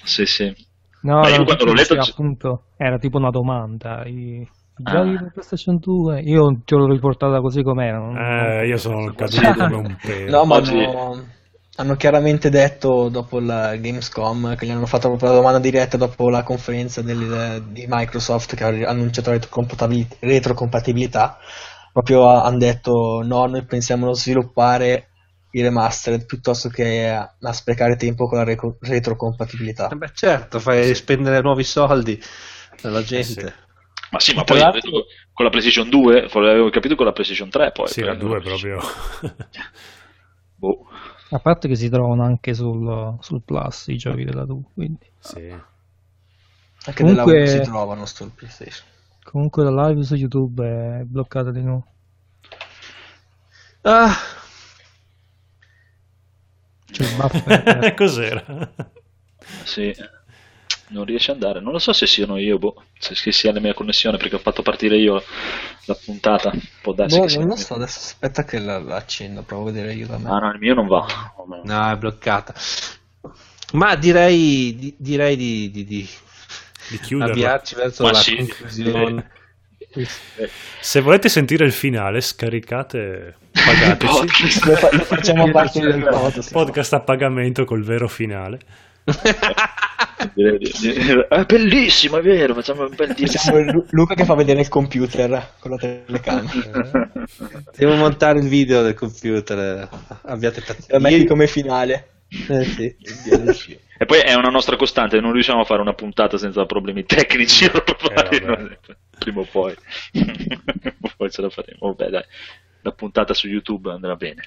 Sì. No, io quando l'ho letto appunto era tipo una domanda. I giochi per PlayStation 2, io te l'ho riportata così com'era. Io sono caduto come un pelo. No, ma hanno chiaramente detto dopo la Gamescom, che gli hanno fatto proprio la domanda diretta dopo la conferenza di Microsoft che ha annunciato la retrocompatibilità, proprio hanno detto no, noi pensiamo a sviluppare i remastered piuttosto che a sprecare tempo con la retrocompatibilità. Beh, certo, fai spendere nuovi soldi alla gente. Ma sì, ma poi con la PlayStation 2, avevo capito, con la PlayStation 3 poi. Sì, la 2 proprio. A parte che si trovano anche sul Plus i giochi della TV, quindi sì. Anche comunque, della Wii si trovano sul PlayStation. Comunque la live su YouTube è bloccata di nuovo. Ah. Cioè, cos'era? Sì, non riesce ad andare. Non lo so se siano io, se sia la mia connessione, perché ho fatto partire io la puntata. Può darsi che non lo so, adesso aspetta che la accendo, provo a vedere io da me. Ah no, il mio non va. No, è bloccata. Ma direi di chiuderla. Avviarci verso ma la conclusione. Se volete sentire il finale, scaricate, pagateci. Lo facciamo parte del podcast a pagamento col vero finale. È bellissimo, è vero, facciamo un bel Luca che fa vedere il computer con la telecamera. Devo montare il video del computer. Abbiate pazienza. Io come finale. Sì. E poi è una nostra costante, non riusciamo a fare una puntata senza problemi tecnici. Prima o poi. Poi ce la faremo. Vabbè, dai. La puntata su YouTube andrà bene.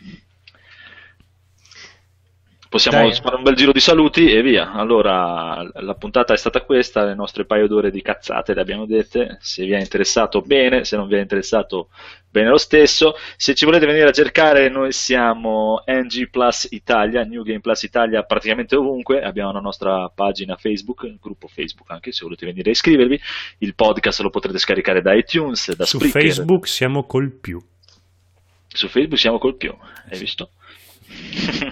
Possiamo fare un bel giro di saluti e via. Allora, la puntata è stata questa, le nostre paio d'ore di cazzate le abbiamo dette. Se vi è interessato bene, se non vi è interessato bene lo stesso. Se ci volete venire a cercare, noi siamo NG Plus Italia, New Game Plus Italia praticamente ovunque. Abbiamo la nostra pagina Facebook, il gruppo Facebook anche, se volete venire a iscrivervi. Il podcast lo potrete scaricare da iTunes, da Spreaker. Su Facebook siamo col più. Su Facebook siamo col più, hai visto?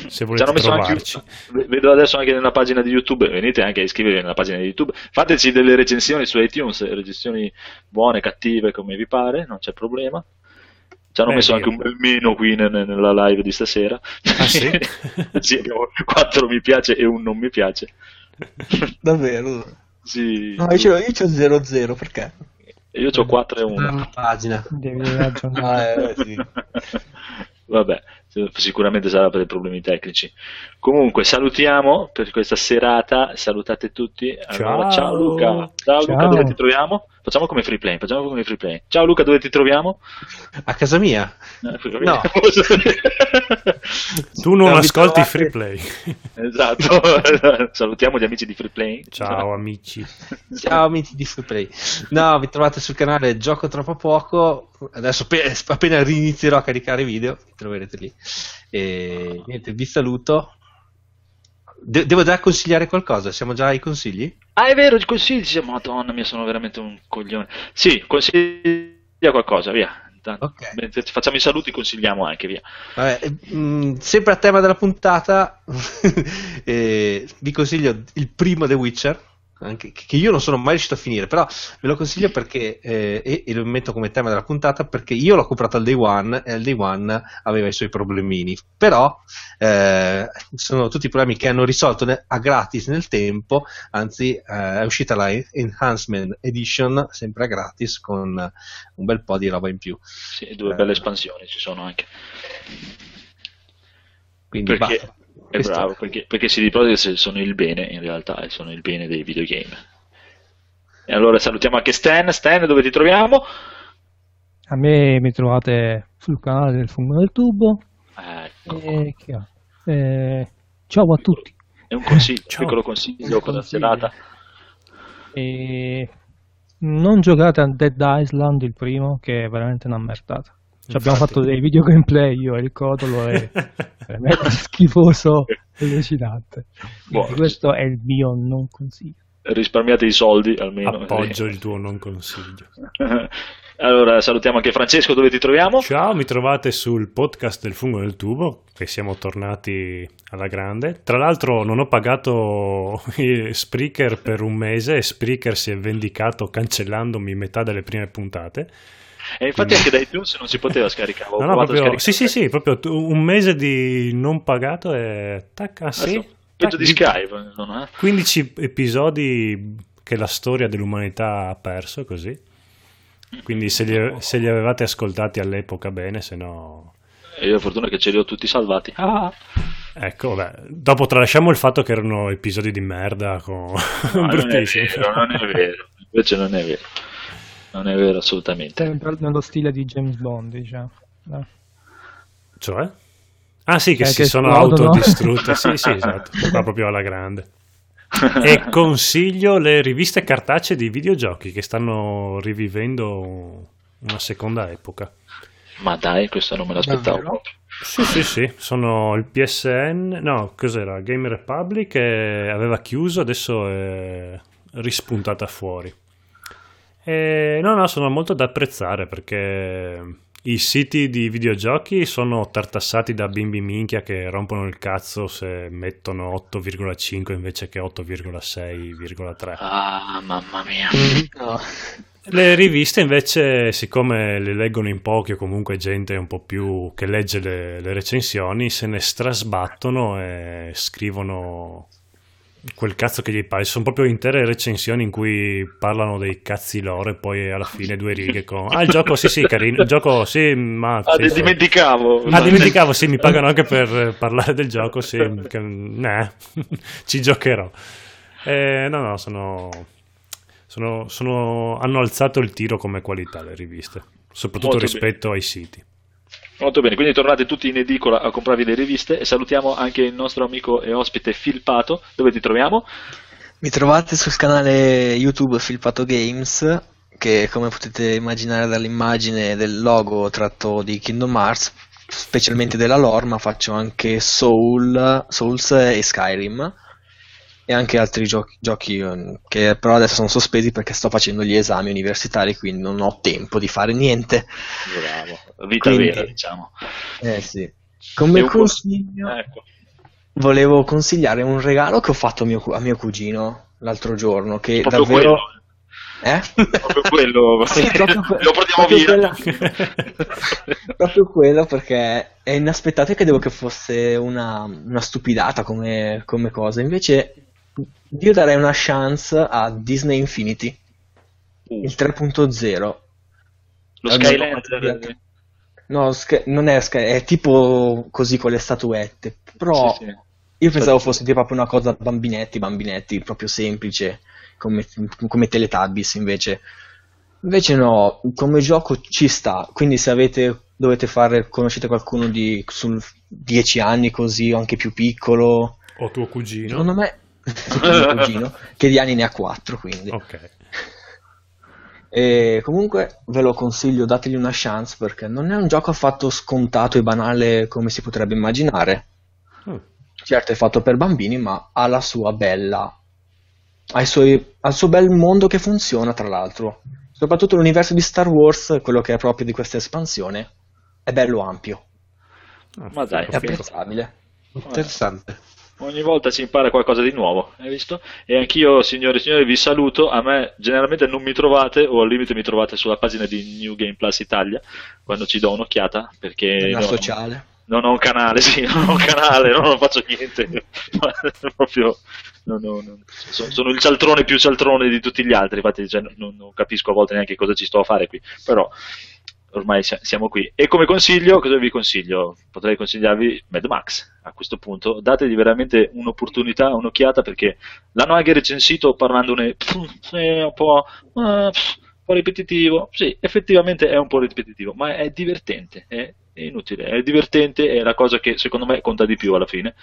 Se volete trovarci anche, vedo adesso anche nella pagina di YouTube, venite anche a iscrivervi nella pagina di YouTube, fateci delle recensioni su iTunes, recensioni buone, cattive, come vi pare, non c'è problema. Ci hanno messo anche un bel meno qui nella live di stasera. Ah, sì? Sì, abbiamo 4 mi piace e un non mi piace. Davvero? Sì. No, io c'ho 0-0, perché? Io c'ho 4 e 1 pagina. Devi ragionare, sì. Vabbè, sicuramente sarà per problemi tecnici. Comunque salutiamo per questa serata, salutate tutti. Allora, ciao Luca. Ciao Luca, dove ti troviamo? Facciamo come free play, Ciao Luca, dove ti troviamo? A casa mia. No. Tu non ascolti free play. Esatto. Salutiamo gli amici di free play. Ciao amici. Ciao amici di free play. No, vi trovate sul canale Gioco Troppo Poco. Adesso appena rinizierò a caricare video, vi troverete lì. E niente, vi saluto. Devo già consigliare qualcosa? Siamo già ai consigli? Ah, è vero, i consigli. Madonna mia, sono veramente un coglione. Sì, consiglia qualcosa, via. Okay. Mentre facciamo i saluti, consigliamo anche, via. Vabbè, sempre a tema della puntata, vi consiglio il primo The Witcher, anche, che io non sono mai riuscito a finire, però ve lo consiglio perché e lo metto come tema della puntata perché io l'ho comprato al Day One e al Day One aveva i suoi problemini, però sono tutti problemi che hanno risolto a gratis nel tempo, anzi è uscita la Enhancement Edition sempre a gratis con un bel po' di roba in più. Sì, 2 belle espansioni ci sono anche. Quindi basta. È bravo, perché CD Projekt sono il bene in realtà, e sono il bene dei videogame. E allora salutiamo anche Stan, dove ti troviamo? A me mi trovate sul canale del Fungo del Tubo. Ciao a tutti. È un consiglio, piccolo consiglio con la serata. Non giocate a Dead Island, il primo, che è veramente una merdata. Abbiamo fatto dei video gameplay io e il Codolo è veramente schifoso e allucinante. Questo è il mio non consiglio. Risparmiate i soldi almeno. Appoggio il tuo non consiglio. Allora salutiamo anche Francesco, dove ti troviamo? Ciao, mi trovate sul podcast del Fungo del Tubo, che siamo tornati alla grande. Tra l'altro non ho pagato Spreaker per un mese e Spreaker si è vendicato cancellandomi metà delle prime puntate. E infatti anche da iTunes non si poteva scaricare. No, proprio, sì, proprio un mese di non pagato e tacca, sì, peggio di Skype. 15 episodi che la storia dell'umanità ha perso così. Quindi se li avevate ascoltati all'epoca bene, se no. E io ho fortuna che ce li ho tutti salvati. Ah. Ecco, vabbè. Dopo tralasciamo il fatto che erano episodi di merda con non è vero. Invece non è vero. Non è vero assolutamente. Sempre nello stile di James Bond, diciamo. Cioè? Ah sì, che si sono autodistrutte, sì sì esatto, qua proprio alla grande. E consiglio le riviste cartacee di videogiochi che stanno rivivendo una seconda epoca. Ma dai, questo non me l'aspettavo. Davvero? Sì sì sì, sono il PSN, no cos'era, Game Republic, aveva chiuso, adesso è rispuntata fuori. E no, sono molto da apprezzare perché i siti di videogiochi sono tartassati da bimbi minchia che rompono il cazzo se mettono 8,5 invece che 8,6,3. Ah, mamma mia. No. Le riviste invece, siccome le leggono in pochi o comunque gente un po' più che legge le recensioni, se ne strasbattono e scrivono quel cazzo che gli pare. Sono proprio intere recensioni in cui parlano dei cazzi loro e poi alla fine due righe con il gioco sì sì carino, il gioco sì ma sì, dimenticavo ma dimenticavo sì, mi pagano anche per parlare del gioco sì che, ci giocherò. Hanno alzato il tiro come qualità le riviste, soprattutto molto rispetto ai siti. Molto bene, quindi tornate tutti in edicola a comprarvi le riviste e salutiamo anche il nostro amico e ospite Filpato. Dove ti troviamo? Mi trovate sul canale YouTube Filpato Games, che come potete immaginare dall'immagine del logo tratto di Kingdom Hearts, specialmente della lore, ma faccio anche Souls e Skyrim e anche altri giochi che però adesso sono sospesi perché sto facendo gli esami universitari, quindi non ho tempo di fare niente. Bravo, vita quindi, vera diciamo. Sì. Come consiglio volevo consigliare un regalo che ho fatto a mio cugino l'altro giorno, che proprio davvero quello. Sì, lo portiamo via proprio quello, perché è inaspettato e credevo che fosse una stupidata come cosa, invece io darei una chance a Disney Infinity, il 3.0, lo Skylander. No, non è Sky, è tipo così con le statuette, però sì, sì. Io pensavo fosse proprio una cosa bambinetti, proprio semplice come Teletubbies, invece no, come gioco ci sta, quindi se conoscete qualcuno di sul 10 anni così o anche più piccolo o tuo cugino, secondo me mio cugino che di anni ne ha 4, quindi ok. E comunque ve lo consiglio, dategli una chance perché non è un gioco affatto scontato e banale come si potrebbe immaginare. Certo è fatto per bambini, ma ha la sua bella al suo bel mondo che funziona, tra l'altro soprattutto l'universo di Star Wars, quello che è proprio di questa espansione, è bello ampio. Ma dai, è apprezzabile, interessante, ogni volta si impara qualcosa di nuovo, hai visto? E anch'io signore e signori vi saluto. A me generalmente non mi trovate, o al limite mi trovate sulla pagina di New Game Plus Italia quando ci do un'occhiata, perché una sociale. Non ho un canale, sì, non faccio niente, proprio no. Sono il più cialtrone di tutti gli altri, infatti cioè, non capisco a volte neanche cosa ci sto a fare qui, però ormai siamo qui. E come consiglio, cosa vi consiglio? Potrei consigliarvi Mad Max, a questo punto, dategli veramente un'opportunità, un'occhiata, perché l'hanno anche recensito parlandone un po'... ripetitivo, sì, effettivamente è un po' ripetitivo, ma è divertente, è inutile, è divertente, è la cosa che secondo me conta di più alla fine,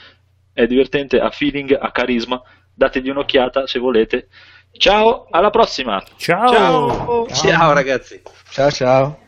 è divertente, ha feeling, ha carisma, dategli un'occhiata se volete. Ciao, alla prossima. Ciao ragazzi. Ciao.